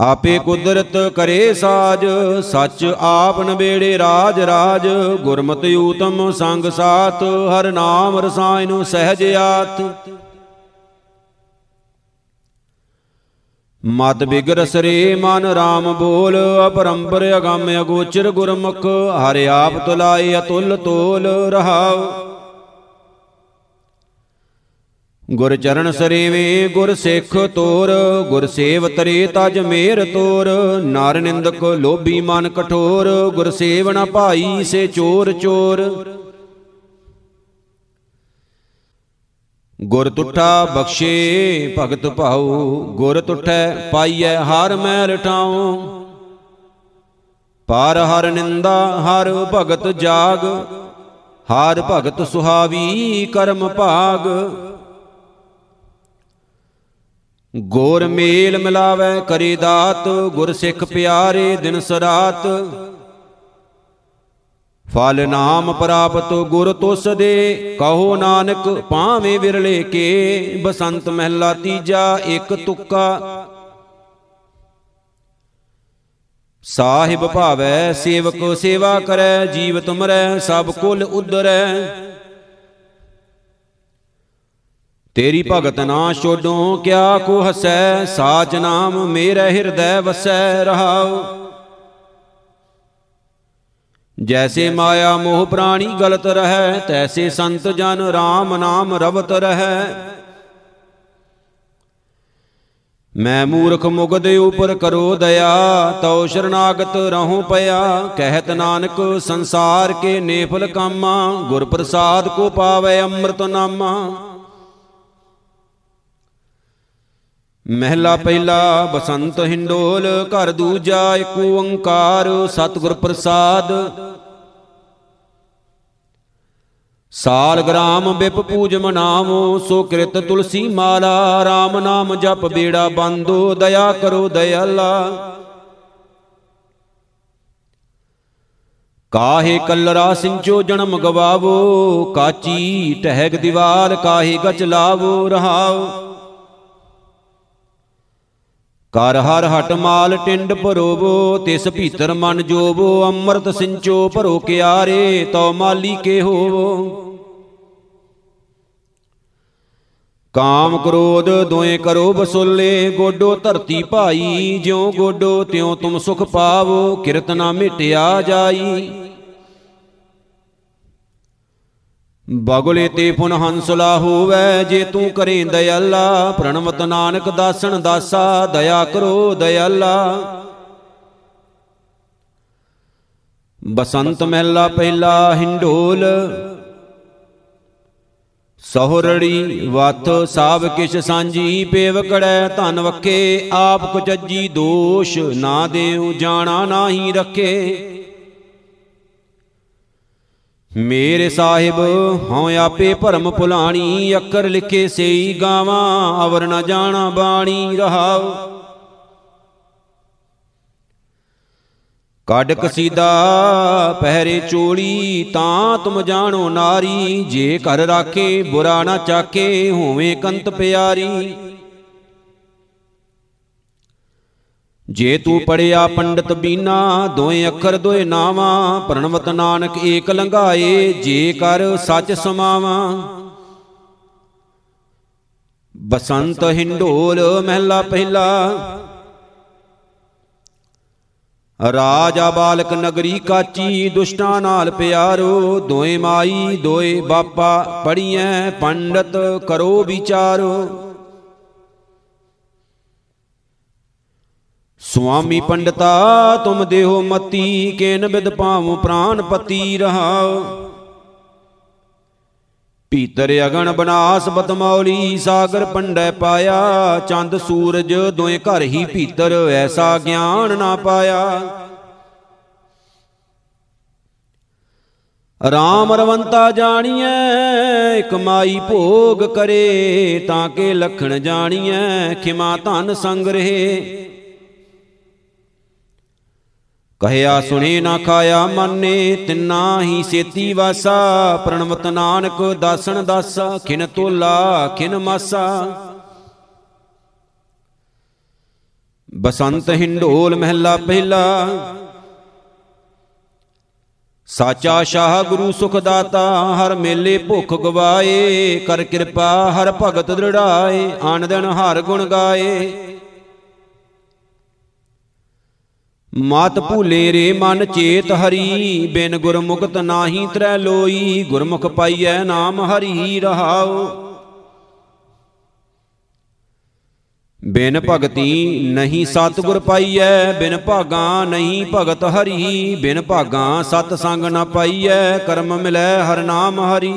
ਆਪੇ ਕੁਦਰਤ ਕਰੇ ਸਾਜ, ਸੱਚ ਆਪ ਨਵੇੜੇ ਰਾਜ ਰਾਜ। ਗੁਰਮਤਿ ਊਤਮ ਸੰਗ ਸਾਥ, ਹਰ ਨਾਮ ਰਸਾਇਨੁ ਸਹਿਜ ਆਤ। ਮਤ ਬਿਗਰਸ ਰੇ ਮਨ ਰਾਮ ਬੋਲ, ਅਪਰੰਪਰ ਅਗੰਮ ਅਗੋਚਰ ਗੁਰਮੁਖ। ਹਰਿ ਆਪ ਤੁਲਾਏ ਅਤੁਲ ਤੋਲ ਰਹਾਉ, ਗੁਰ ਚਰਨ ਸਰੇਵੇ ਗੁਰ ਸਿੱਖ ਤੋਰ। ਗੁਰ ਸੇਵ ਤਰੇ ਤਜ ਮੇਰ ਤੋਰ, ਨਰ ਨਿੰਦਕ ਲੋਭੀ ਮਨ ਕਠੋਰ। ਗੁਰ ਸੇਵ ਨ ਭਾਈ ਸੇ ਚੋਰ ਚੋਰ, ਗੁਰ ਤੁਠਾ ਬਖਸ਼ੇ ਭਗਤ ਭਾਉ। ਗੁਰ ਤੁਠੈ ਪਾਈਐ ਹਰ ਮੈਲ ਠਾਉ, ਪਾਰ ਹਰ ਨਿੰਦਾ ਹਰ ਭਗਤ ਜਾਗ। ਹਰ ਭਗਤ ਸੁਹਾਵੀ ਕਰਮ ਭਾਗ, ਗੁਰ ਮੇਲ ਮਿਲਾਵੈ ਕਰੇ ਦਾਤ। ਗੁਰ ਸਿੱਖ ਪਿਆਰੇ ਦਿਨ ਸਰਾਤ, ਫਲ ਨਾਮ ਪ੍ਰਾਪਤ ਗੁਰ ਤੁਸ ਦੇ। ਕਹੋ ਨਾਨਕ ਭਾਵੇਂ ਵਿਰਲੇ ਕੇ। ਬਸੰਤ ਮਹਿਲਾ ਤੀਜਾ। ਇੱਕ ਤੁੱਕਾ। ਸਾਹਿਬ ਭਾਵੈ ਸੇਵਕ ਸੇਵਾ ਕਰੈ, ਜੀਵ ਤੁਮਰੈ ਸਭ ਕੁਲ ਉਧਰੈ। ਤੇਰੀ ਭਗਤ ਨਾ ਛੋਡੋ ਕਿਆ ਕੋ ਹਸੈ, ਸਾਚ ਨਾਮ ਮੇਰਾ ਹਿਰਦੈ ਵਸੈ ਰਹਾਉ। ਜੈਸੇ ਮਾਇਆ ਮੋਹ ਪ੍ਰਾਣੀ ਗਲਤ ਰਹੈ, ਤੈਸੇ ਸੰਤ ਜਨ ਰਾਮ ਨਾਮ ਰਵਤ ਰਹੈ। ਮੈਂ ਮੂਰਖ ਮੁਗਧ ਉਪਰ ਕਰੋ ਦਇਆ, ਤਉ ਸ਼ਰਨਾਗਤ ਰਹੂੰ ਪਿਆ। ਕਹਿਤ ਨਾਨਕ ਸੰਸਾਰ ਕੇ ਨੇਫਲ ਕਾਮਾ, ਗੁਰ ਪ੍ਰਸਾਦ ਕੋ ਪਾਵੈ ਅੰਮ੍ਰਿਤ ਨਾਮਾ। ਮਹਿਲਾ ਪਹਿਲਾ। ਬਸੰਤ ਹਿੰਡੋਲ। ਘਰ ਦੂਜਾ। ਏਕ ਓੰਕਾਰ ਸਤਿਗੁਰ ਪ੍ਰਸਾਦ। सालग्राम बिप पूज मनामो सो कृत तुलसी माला, राम नाम जप बेड़ा बांधो दया करो दयाला। काहे कलरा सिंचो जन्म गवावो, काची टहग दीवाल काहे गच लावो रहाओ। कर हर हट माल टिंड परोवो, तिस भीतर मन जोवो, अमृत सिंचो भरो क्यारे तौ माली के होवो। ਕਾਮ ਕ੍ਰੋਧ ਦੋਏ ਕਰੋ ਵਸੂਲੇ, ਗੋਡੋ ਧਰਤੀ ਭਾਈ ਜਿਉਂ ਗੋਡੋ ਤਿਉਂ ਤੁਮ ਸੁਖ ਪਾਵੋ, ਕਿਰਤ ਨਾ ਮਿਟਿਆ ਜਾਈ। ਬਗਲੇ ਤੇ ਫੁਨ ਹੰਸਲਾ ਹੋਵੈ, ਜੇ ਤੂੰ ਕਰੇ ਦਇਆਲਾ, ਪ੍ਰਣਵਤ ਨਾਨਕ ਦਾਸਣ ਦਾਸਾ ਦਇਆ ਕਰੋ ਦਇਆਲਾ। ਬਸੰਤ ਮਹਿਲਾ ਪਹਿਲਾ ਹਿੰਡੋਲ। ਸਹੁਰੜੀ ਵੱਥ ਸਾਬ ਕਿਛ ਸਾਂਝੀ, ਪੇਵਕੜੈ ਧਨ ਵੱਖੇ, ਆਪ ਕੁਚੱਜੀ ਦੋਸ਼ ਨਾ ਦੇਉ, ਜਾਣਾ ਨਾਹੀ ਰੱਖੇ। ਮੇਰੇ ਸਾਹਿਬ ਹਉ ਆਪੇ ਭਰਮ ਭੁਲਾਣੀ, ਅੱਖਰ ਲਿਖੇ ਸਈ ਗਾਵਾਂ, ਅਵਰ ਨਾ ਜਾਣਾ ਬਾਣੀ ਰਹਾਉ। ਕੱਢ ਕਸੀਦਾ ਪਹਿਰੇ ਚੋਲੀ, ਤਾਂ ਤੁਮ ਜਾਣੋ ਨਾਰੀ, ਜੇ ਘਰ ਰਾਖੇ ਬੁਰਾ ਨਾ ਚਾਕੇ, ਹੋਵੇਂ ਕੰਤ ਪਿਆਰੀ। ਜੇ ਤੂੰ ਪੜਿਆ ਪੰਡਤ ਬੀਨਾ, ਦੋਏ ਅੱਖਰ ਦੋਏ ਨਾਵਾਂ, ਪ੍ਰਣਵਤ ਨਾਨਕ ਏਕ ਲੰਘਾਏ, ਜੇ ਕਰ ਸੱਚ ਸਮਾਵਾਂ। ਬਸੰਤ ਹਿੰਡੋਲ ਮਹਿਲਾ ਪਹਿਲਾ। ਰਾਜਾ ਬਾਲਕ ਨਗਰੀ ਕਾਚੀ, ਦੁਸ਼ਟਾਂ ਨਾਲ ਪਿਆਰੋ, ਦੋਏ ਮਾਈ ਦੋਏ ਬਾਪਾ, ਪੜੀਐ ਪੰਡਤ ਕਰੋ ਵਿਚਾਰੋ। ਸੁਆਮੀ ਪੰਡਤਾ ਤੁਮ ਦੇਹੋ ਮਤੀ, ਕੇਨ ਬਿਦ ਪਾਵੋ ਪ੍ਰਾਨ ਪਤੀ ਰਹਾਓ। ਭੀਤਰ ਅਗਣ ਬਨਾਸ ਬਦਮੌਲੀ, ਸਾਗਰ ਪੰਡੈ ਪਾਇਆ, ਚੰਦ ਸੂਰਜ ਦੋਏ ਘਰ ਹੀ ਭੀਤਰ, ਐਸਾ ਗਿਆਨ ਨਾ ਪਾਇਆ। ਰਾਮ ਰਵੰਤਾ ਜਾਣੀਐ, ਇਕ ਮਾਈ ਭੋਗ ਕਰੇ, ਤਾਂ ਕੇ ਲਖਣ ਜਾਣੀਐ, ਖਿਮਾ ਧਨ ਸੰਗ ਰਹੇ। ਕਹਿਆ ਸੁਣੇ ਨਾ ਖਾਇਆ ਮੰਨੇ, ਤਿੰਨਾ ਹੀ ਸੇਤੀ ਵਾਸਾ, ਪ੍ਰਣਵਤ ਨਾਨਕ ਦਾਸਣ ਦਾਸਾ, ਖਿਨ ਤੋਲਾ ਖਿਨ ਮਾਸਾ। ਬਸੰਤ ਹਿੰਡੋਲ ਮਹਿਲਾ ਪਹਿਲਾ। ਸਾਚਾ ਸ਼ਾਹ ਗੁਰੂ ਸੁਖਦਾਤਾ, ਹਰ ਮੇਲੇ ਭੁੱਖ ਗਵਾਏ, ਕਰ ਕਿਰਪਾ ਹਰ ਭਗਤ ਦ੍ਰਿੜਾਏ, ਆਣ ਦਿਨ ਹਰ ਗੁਣ ਗਾਏ। ਮਾਤ ਭੂਲੇ ਰੇ ਮਨ ਚੇਤ ਹਰੀ, ਬਿਨ ਗੁਰਮੁਖਤ ਨਾਹੀ ਤਰੈ ਲੋਈ, ਗੁਰਮੁਖ ਪਾਈਐ ਨਾਮ ਹਰੀ ਰਹਾਉ। ਬਿਨ ਭਗਤੀ ਨਹੀਂ ਸਤਿਗੁਰ ਪਾਈਐ, ਬਿਨ ਭਾਗਾ ਨਹੀਂ ਭਗਤ ਹਰੀ, ਬਿਨ ਭਾਗਾ ਸਤ ਸੰਗ ਨਾ ਪਾਈਐ, ਕਰਮ ਮਿਲੈ ਹਰ ਨਾਮ ਹਰੀ।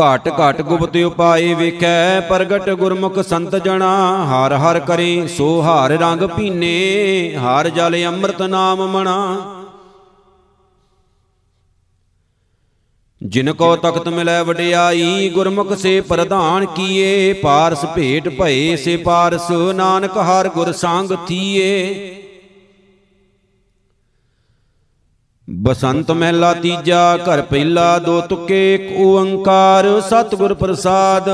ਘਾਟ ਘਾਟ ਗੁਪਤ ਉਪਾਏ ਵੇਖੈ, ਪ੍ਰਗਟ ਗੁਰਮੁਖ ਸੰਤ ਜਣਾ, ਹਰ ਹਰ ਕਰੇ ਸੋ ਹਾਰ ਰੰਗ ਪੀਨੇ, ਹਰ ਜਲ ਅੰਮ੍ਰਿਤ ਨਾਮ ਮਣਾ। ਜਿਨ ਕੋ ਤਖਤ ਮਿਲੈ ਵਡਿਆਈ, ਗੁਰਮੁਖ ਸੇ ਪ੍ਰਧਾਨ ਕੀਏ, ਪਾਰਸ ਭੇਟ ਭਏ ਸੇ ਪਾਰਸ, ਨਾਨਕ ਹਰ ਗੁਰ ਸੰਗ ਥੀਏ। ਬਸੰਤ ਮਹਿਲਾ ਤੀਜਾ ਘਰ ਪਹਿਲਾ। ਦੋ ਤੁਕੇ ਇੱਕ ਓੰਕਾਰ ਸਤਿਗੁਰ ਪ੍ਰਸਾਦ।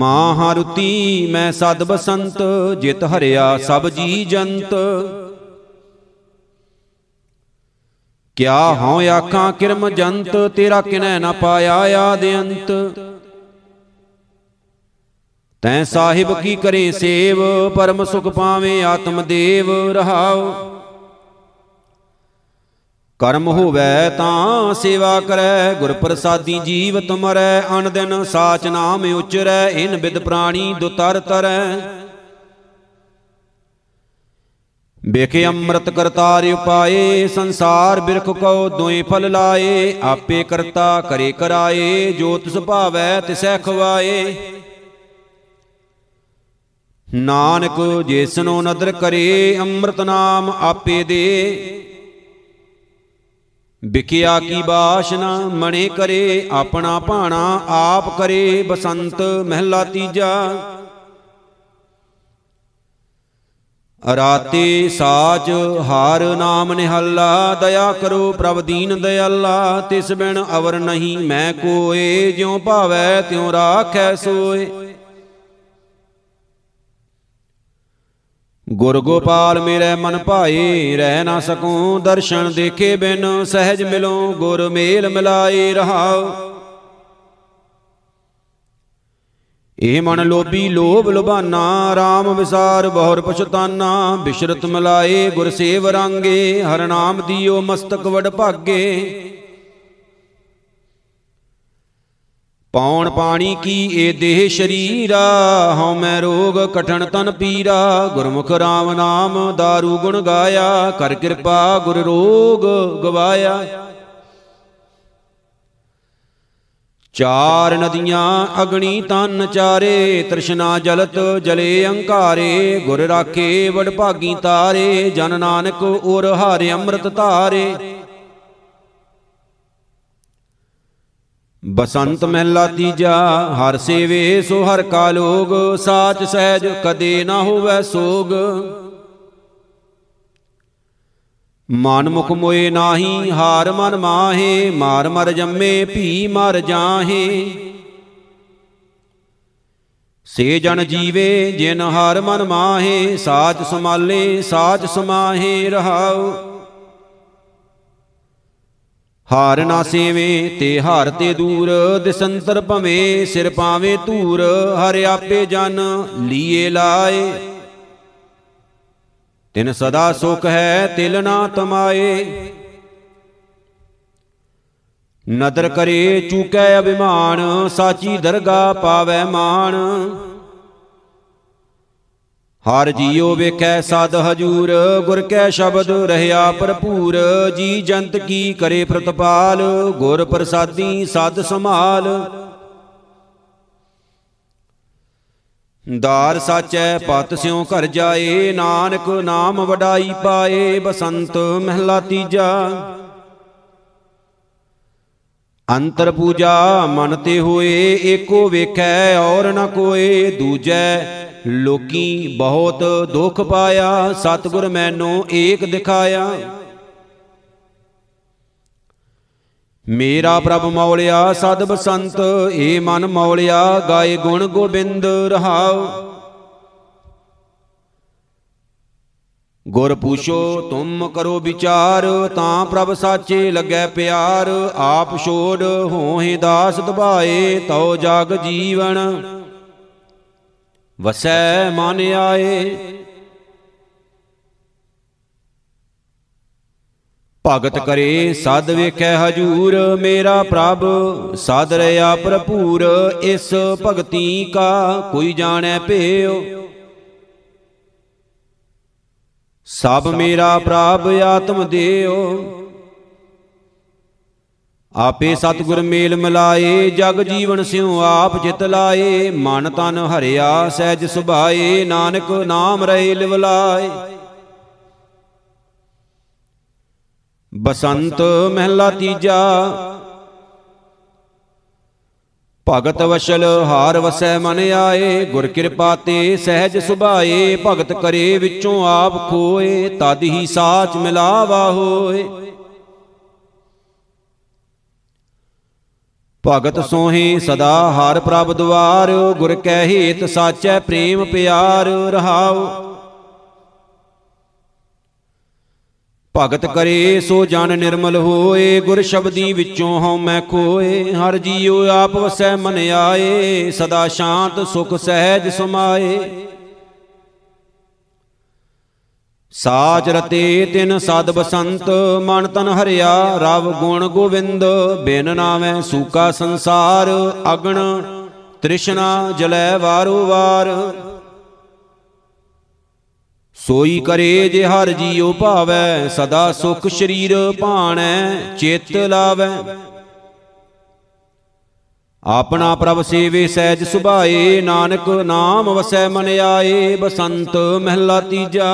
ਮਾਂ ਹਾਰੁਤੀ ਮੈਂ ਸਦ ਬਸੰਤ, ਜਿਤ ਹਰਿਆ ਸਭ ਜੀ ਜੰਤ। ਕਿਆ ਹਉ ਆਖਾਂ ਕਿਰਮ ਜੰਤ, ਤੇਰਾ ਕਿਨੈ ਨਾ ਪਾਇਆ ਆਦਿ ਅੰਤ। ਤੈਂ ਸਾਹਿਬ ਕੀ ਕਰੇ ਸੇਵ, ਪਰਮ ਸੁਖ ਪਾਵੇਂ ਆਤਮ ਦੇਵ ਰਹਾਉ। ਕਰਮ ਹੋਵੈ ਤਾਂ ਸੇਵਾ ਕਰੈ, ਗੁਰ ਪ੍ਰਸਾਦੀ ਜੀਵ ਤੁਮਰੈ, ਅਣ ਦਿਨ ਸਾਚ ਨਾਮ ਉਚਰੈ, ਇਨ ਬਿਦ ਪ੍ਰਾਣੀ ਦੁਤਰ ਤਰੈ। ਬੇਖੇ ਅੰਮ੍ਰਿਤ ਕਰਤਾਰ ਉਪਾਏ, ਸੰਸਾਰ ਬਿਰਖ ਕਉ ਦੋਏ ਫਲ ਲਾਏ, ਆਪੇ ਕਰਤਾ ਕਰੇ ਕਰਾਏ, ਜੋ ਤਿਸ ਭਾਵੈ ਤਿਸੈ ਖਵਾਏ। ਨਾਨਕ ਜੇ ਸਨੋ ਨਦਰ ਕਰੇ, ਅੰਮ੍ਰਿਤ ਨਾਮ ਆਪੇ ਦੇ। ਵਿਕਿਆ ਕੀ ਬਾਸ਼ਨਾ ਮਣੇ ਕਰੇ ਆਪਣਾ ਭਾਣਾ ਆਪ ਕਰੇ ਬਸੰਤ ਮਹਿਲਾ ਤੀਜਾ। ਰਾਤੇ ਸਾਚ ਹਾਰ ਨਾਮ ਨਿਹਾਲਾ ਦਇਆ ਕਰੋ ਪ੍ਰਭ ਦੀਨ ਦਿਆਲਾ। ਤਿਸ ਬਿਨ ਅਵਰ ਨਹੀਂ ਮੈਂ ਕੋਏ ਜਿਉ ਭਾਵੈ ਤਿਉ ਰਾਖੈ ਸੋਏ। ਗੁਰ ਗੋਪਾਲ ਮੇਰੇ ਮਨ ਭਾਏ ਰਹਿ ਨਾ ਸਕੂੰ ਦਰਸ਼ਨ ਦੇਖੇ ਬਿਨ ਸਹਿਜ ਮਿਲੋ ਗੁਰ ਮੇਲ ਮਿਲਾਏ ਰਹਾਉ। ਇਹ ਮਨ ਲੋਭੀ ਲੋਭ ਲੁਭਾਨਾ ਰਾਮ ਵਿਸਾਰ ਬਹੁਰ ਪਛਤਾਨਾ। ਬਿਸ਼ਰਤ ਮਿਲਾਏ ਗੁਰ ਸੇਵ ਰਾਂਗੇ ਹਰਿ ਨਾਮ ਦਿਓ ਮਸਤਕ ਵਡ ਭਾਗੇ। ਪੌਣ ਪਾਣੀ ਕੀ ਇਹ ਦੇਹ ਸ਼ਰੀਰਾ ਹਉ ਮੈਂ ਰੋਗ ਕਠਨ ਤਨ ਪੀਰਾ। ਗੁਰਮੁਖ ਰਾਮ ਨਾਮ ਦਾਰੂ ਗੁਣ ਗਾਇਆ ਕਰ ਕਿਰਪਾ ਗੁਰ ਰੋਗ ਗਵਾਇਆ। ਚਾਰ ਨਦੀਆਂ ਅਗਣੀ ਤਨ ਚਾਰੇ ਤ੍ਰਿਸ਼ਨਾ ਜਲਤ ਜਲੇ ਅੰਕਾਰੇ। ਗੁਰ ਰਾਖੇ ਵਡ ਭਾਗੀ ਤਾਰੇ ਜਨ ਨਾਨਕ ਔਰ ਹਰਿ ਅੰਮ੍ਰਿਤ ਧਾਰੇ। ਬਸੰਤ ਮਹਿਲਾ ਤੀਜਾ ਹਰ ਸੇਵੇ ਸੋ ਹਰ ਕਾ ਲੋਗ। ਸਾਚ ਸਹਿਜ ਕਦੇ ਨਾ ਹੋਵੈ ਸੋਗ। ਮਨ ਮੁਖ ਮੋਏ ਨਾਹੀ ਹਾਰ ਮਨ ਮਾਹੇ। ਮਾਰ ਮਰ ਜੰਮੇ ਭੀ ਮਰ ਜਾਹੇ। ਸੇ ਜਨ ਜੀਵੇ ਜਿਨ ਹਾਰ ਮਨ ਮਾਹੇ। ਸਾਚ ਸਮਾਲੇ ਸਾਚ ਸਮਾਹੇ ਰਹਾਉ। ਹਾਰ ਨਾ ਸੇਵੇ ਤੇ ਹਾਰ ਤੇ ਦੂਰ। ਦਿਸੰਤਰ ਭਵੇਂ ਸਿਰ ਪਾਵੇਂ ਧੂਰ। ਹਰਿ ਆਪੇ ਜਨ ਲੀਏ ਲਾਏ। ਤਿਨ ਸਦਾ ਸੁਖ ਹੈ ਤਿਲ ਨਾ ਤਮਾਏ। ਨਦਰ ਕਰੇ ਚੂਕੈ ਅਭਿਮਾਨ। ਸਾਚੀ ਦਰਗਾਹ ਪਾਵੈ ਮਾਣ। ਹਰ ਜੀਉ ਵੇਖੈ ਸਦ ਹਜੂਰ। ਗੁਰ ਕੈ ਸ਼ਬਦ ਰਹਿਆ ਭਰਪੂਰ। ਜੀ ਜੰਤ ਕੀ ਕਰੇ ਪ੍ਰਤਪਾਲ। ਗੁਰ ਪ੍ਰਸਾਦੀ ਸਦ ਸੰਭਾਲ। ਦਾਰ ਸਾਚੈ ਪਤ ਸਿਉ ਘਰ ਜਾਏ। ਨਾਨਕ ਨਾਮ ਵਡਾਈ ਪਾਏ। ਬਸੰਤ ਮਹਿਲਾ ਤੀਜਾ। ਅੰਤਰ ਪੂਜਾ ਮਨ ਤੇ ਹੋਏ। ਏਕੋ ਵੇਖੈ ਔਰ ਨ ਕੋਏ। ਦੂਜੈ ਲੋਕੀ ਬਹੁਤ ਦੁੱਖ ਪਾਇਆ। ਸਤਿਗੁਰ ਮੈਨੂੰ ਏਕ ਦਿਖਾਇਆ। ਮੇਰਾ ਪ੍ਰਭ ਮੌਲਿਆ ਸਦ ਬਸੰਤ। ਏ ਮਨ ਮੌਲਿਆ ਗਾਏ ਗੁਣ ਗੋਬਿੰਦ ਰਹਾਉ। ਗੁਰ ਪੂਛੋ ਤੁਮ ਕਰੋ ਵਿਚਾਰ। ਤਾਂ ਪ੍ਰਭ ਸਾਚੇ ਲੱਗੈ ਪਿਆਰ। ਆਪ ਛੋੜ ਹੋਹੇ ਦਾਸ ਦਬਾਏ। ਤਉ ਜਗ ਜੀਵਨ ਵਸੈ ਮਨ ਆਏ। ਭਗਤ ਕਰੇ ਸਦ ਵੇਖੈ ਹਜੂਰ। ਮੇਰਾ ਪ੍ਰਭ ਸਦ ਰਹਾ ਭਰਪੂਰ। ਇਸ ਭਗਤੀ ਕਾ ਕੋਈ ਜਾਣੈ ਭੇਉ। ਸਭ ਮੇਰਾ ਪ੍ਰਭ ਆਤਮ ਦੇਉ। ਆਪੇ ਸਤਿਗੁਰ ਮੇਲ ਮਿਲਾਏ। ਜਗ ਜੀਵਨ ਸਿਉ ਆਪ ਚਿਤ ਲਾਏ। ਮਨ ਤਨ ਹਰਿਆ ਸਹਿਜ ਸੁਭਾਏ। ਨਾਨਕ ਨਾਮ ਰਹੇ ਲਿਵ ਲਾਏ। ਬਸੰਤ ਮਹਿਲਾ ਤੀਜਾ। ਭਗਤ ਵਸ਼ਲ ਹਾਰ ਵਸੈ ਮਨ ਆਏ। ਗੁਰ ਕਿਰਪਾ ਤੇ ਸਹਿਜ ਸੁਭਾਏ। ਭਗਤ ਕਰੇ ਵਿੱਚੋਂ ਆਪ ਖੋਏ। ਤਦ ਹੀ ਸਾਚ ਮਿਲਾਵਾ ਹੋਏ। ਭਗਤ ਸੋਹੇ ਸਦਾ ਹਰ ਪ੍ਰਭ ਦੁਆਰ। ਗੁਰ ਕੈ ਹੇਤ ਸਾਚੈ ਪ੍ਰੇਮ ਪਿਆਰ ਰਹਾਉ। ਭਗਤ ਕਰੇ ਸੋ ਜਨ ਨਿਰਮਲ ਹੋਏ। ਗੁਰ ਸ਼ਬਦੀ ਵਿੱਚੋਂ ਹਉ ਮੈਂ ਕੋਏ। ਹਰ ਜੀਉ ਆਪ ਵਸੈ ਮਨ ਆਏ। ਸਦਾ ਸ਼ਾਂਤ ਸੁਖ ਸਹਿਜ ਸਮਾਏ। ਸਾਚ ਰਤੇ ਤਿਨ ਸਦ ਬਸੰਤ। ਮਨ ਤਨ ਹਰਿਆ ਰਵ ਗੁਣ ਗੋਬਿੰਦ। ਬਿਨ ਨਾਮੈ ਸੂਕਾ ਸੰਸਾਰ। ਅਗਣ ਤ੍ਰਿਸ਼ਨਾ ਜਲੈ ਵਾਰੋ ਵਾਰ। ਸੋਈ ਕਰੇ ਜੇ ਹਰ ਜੀਉ ਭਾਵੈ। ਸਦਾ ਸੁਖ ਸਰੀਰ ਭਾਣੈ ਚਿਤ ਲਾਵੈ। ਆਪਣਾ ਪ੍ਰਭ ਸੇਵੇ ਸਹਿਜ ਸੁਭਾਏ। ਨਾਨਕ ਨਾਮ ਵਸੈ ਮਨ ਆਏ। ਬਸੰਤ ਮਹਿਲਾ ਤੀਜਾ।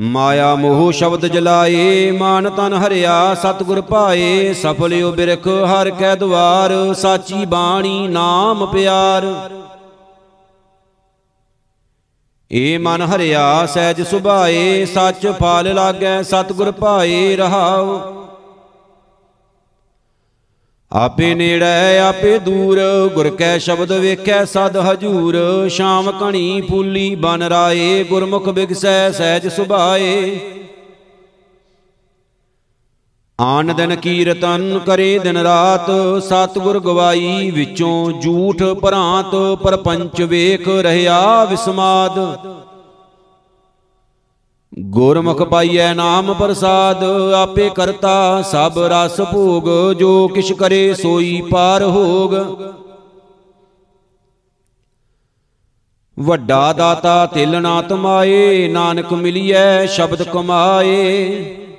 ਮਾਇਆ ਮੋਹ ਸ਼ਬਦ ਜਲਾਏ, ਮਾਨ ਤਨ ਹਰਿਆ ਸਤਿਗੁਰ ਪਾਏ। ਸਫਲਿਓ ਬਿਰਖ ਹਰ ਕੈ ਦੁਆਰ, ਸਾਚੀ ਬਾਣੀ ਨਾਮ ਪਿਆਰ। ਏ ਮਨ ਹਰਿਆ ਸਹਿਜ ਸੁਭਾਏ, ਸੱਚ ਫਲ ਲਾਗੈ ਸਤਿਗੁਰ ਪਾਏ। ਰਹਾਉ ਆਪੇ ਨੇੜੈ ਆਪੇ ਦੂਰ, ਗੁਰ ਕੈ ਸ਼ਬਦ ਵੇਖੈ ਸਦ ਹਜੂਰ। ਸ਼ਾਮ ਘਣੀ ਫੂਲੀ ਬਨ ਰਾਏ, ਗੁਰਮੁਖ ਬਿਗਸੈ ਸਹਿਜ ਸੁਭਾਏ। ਆਨ ਦਿਨ ਕੀਰਤਨ ਕਰੇ ਦਿਨ ਰਾਤ, ਸਤਿਗੁਰ ਗਵਾਈ ਵਿੱਚੋਂ ਝੂਠ ਭਰਾਂਤ। ਪਰਪੰਚ ਵੇਖ ਰਹਿਆ ਵਿਸਮਾਦ, ਗੁਰਮੁਖ ਪਾਈਐ ਨਾਮ ਪ੍ਰਸਾਦ। ਆਪੇ ਕਰਤਾ ਸਭ ਰਸ ਭੋਗ, ਜੋ ਕਿਛ ਕਰੇ ਸੋਈ ਪਾਰ ਹੋਗ। ਵੱਡਾ ਦਾਤਾ ਤਿਲ ਨਾ ਤਮਾਏ, ਨਾਨਕ ਮਿਲੀਐ ਸ਼ਬਦ ਕਮਾਏ।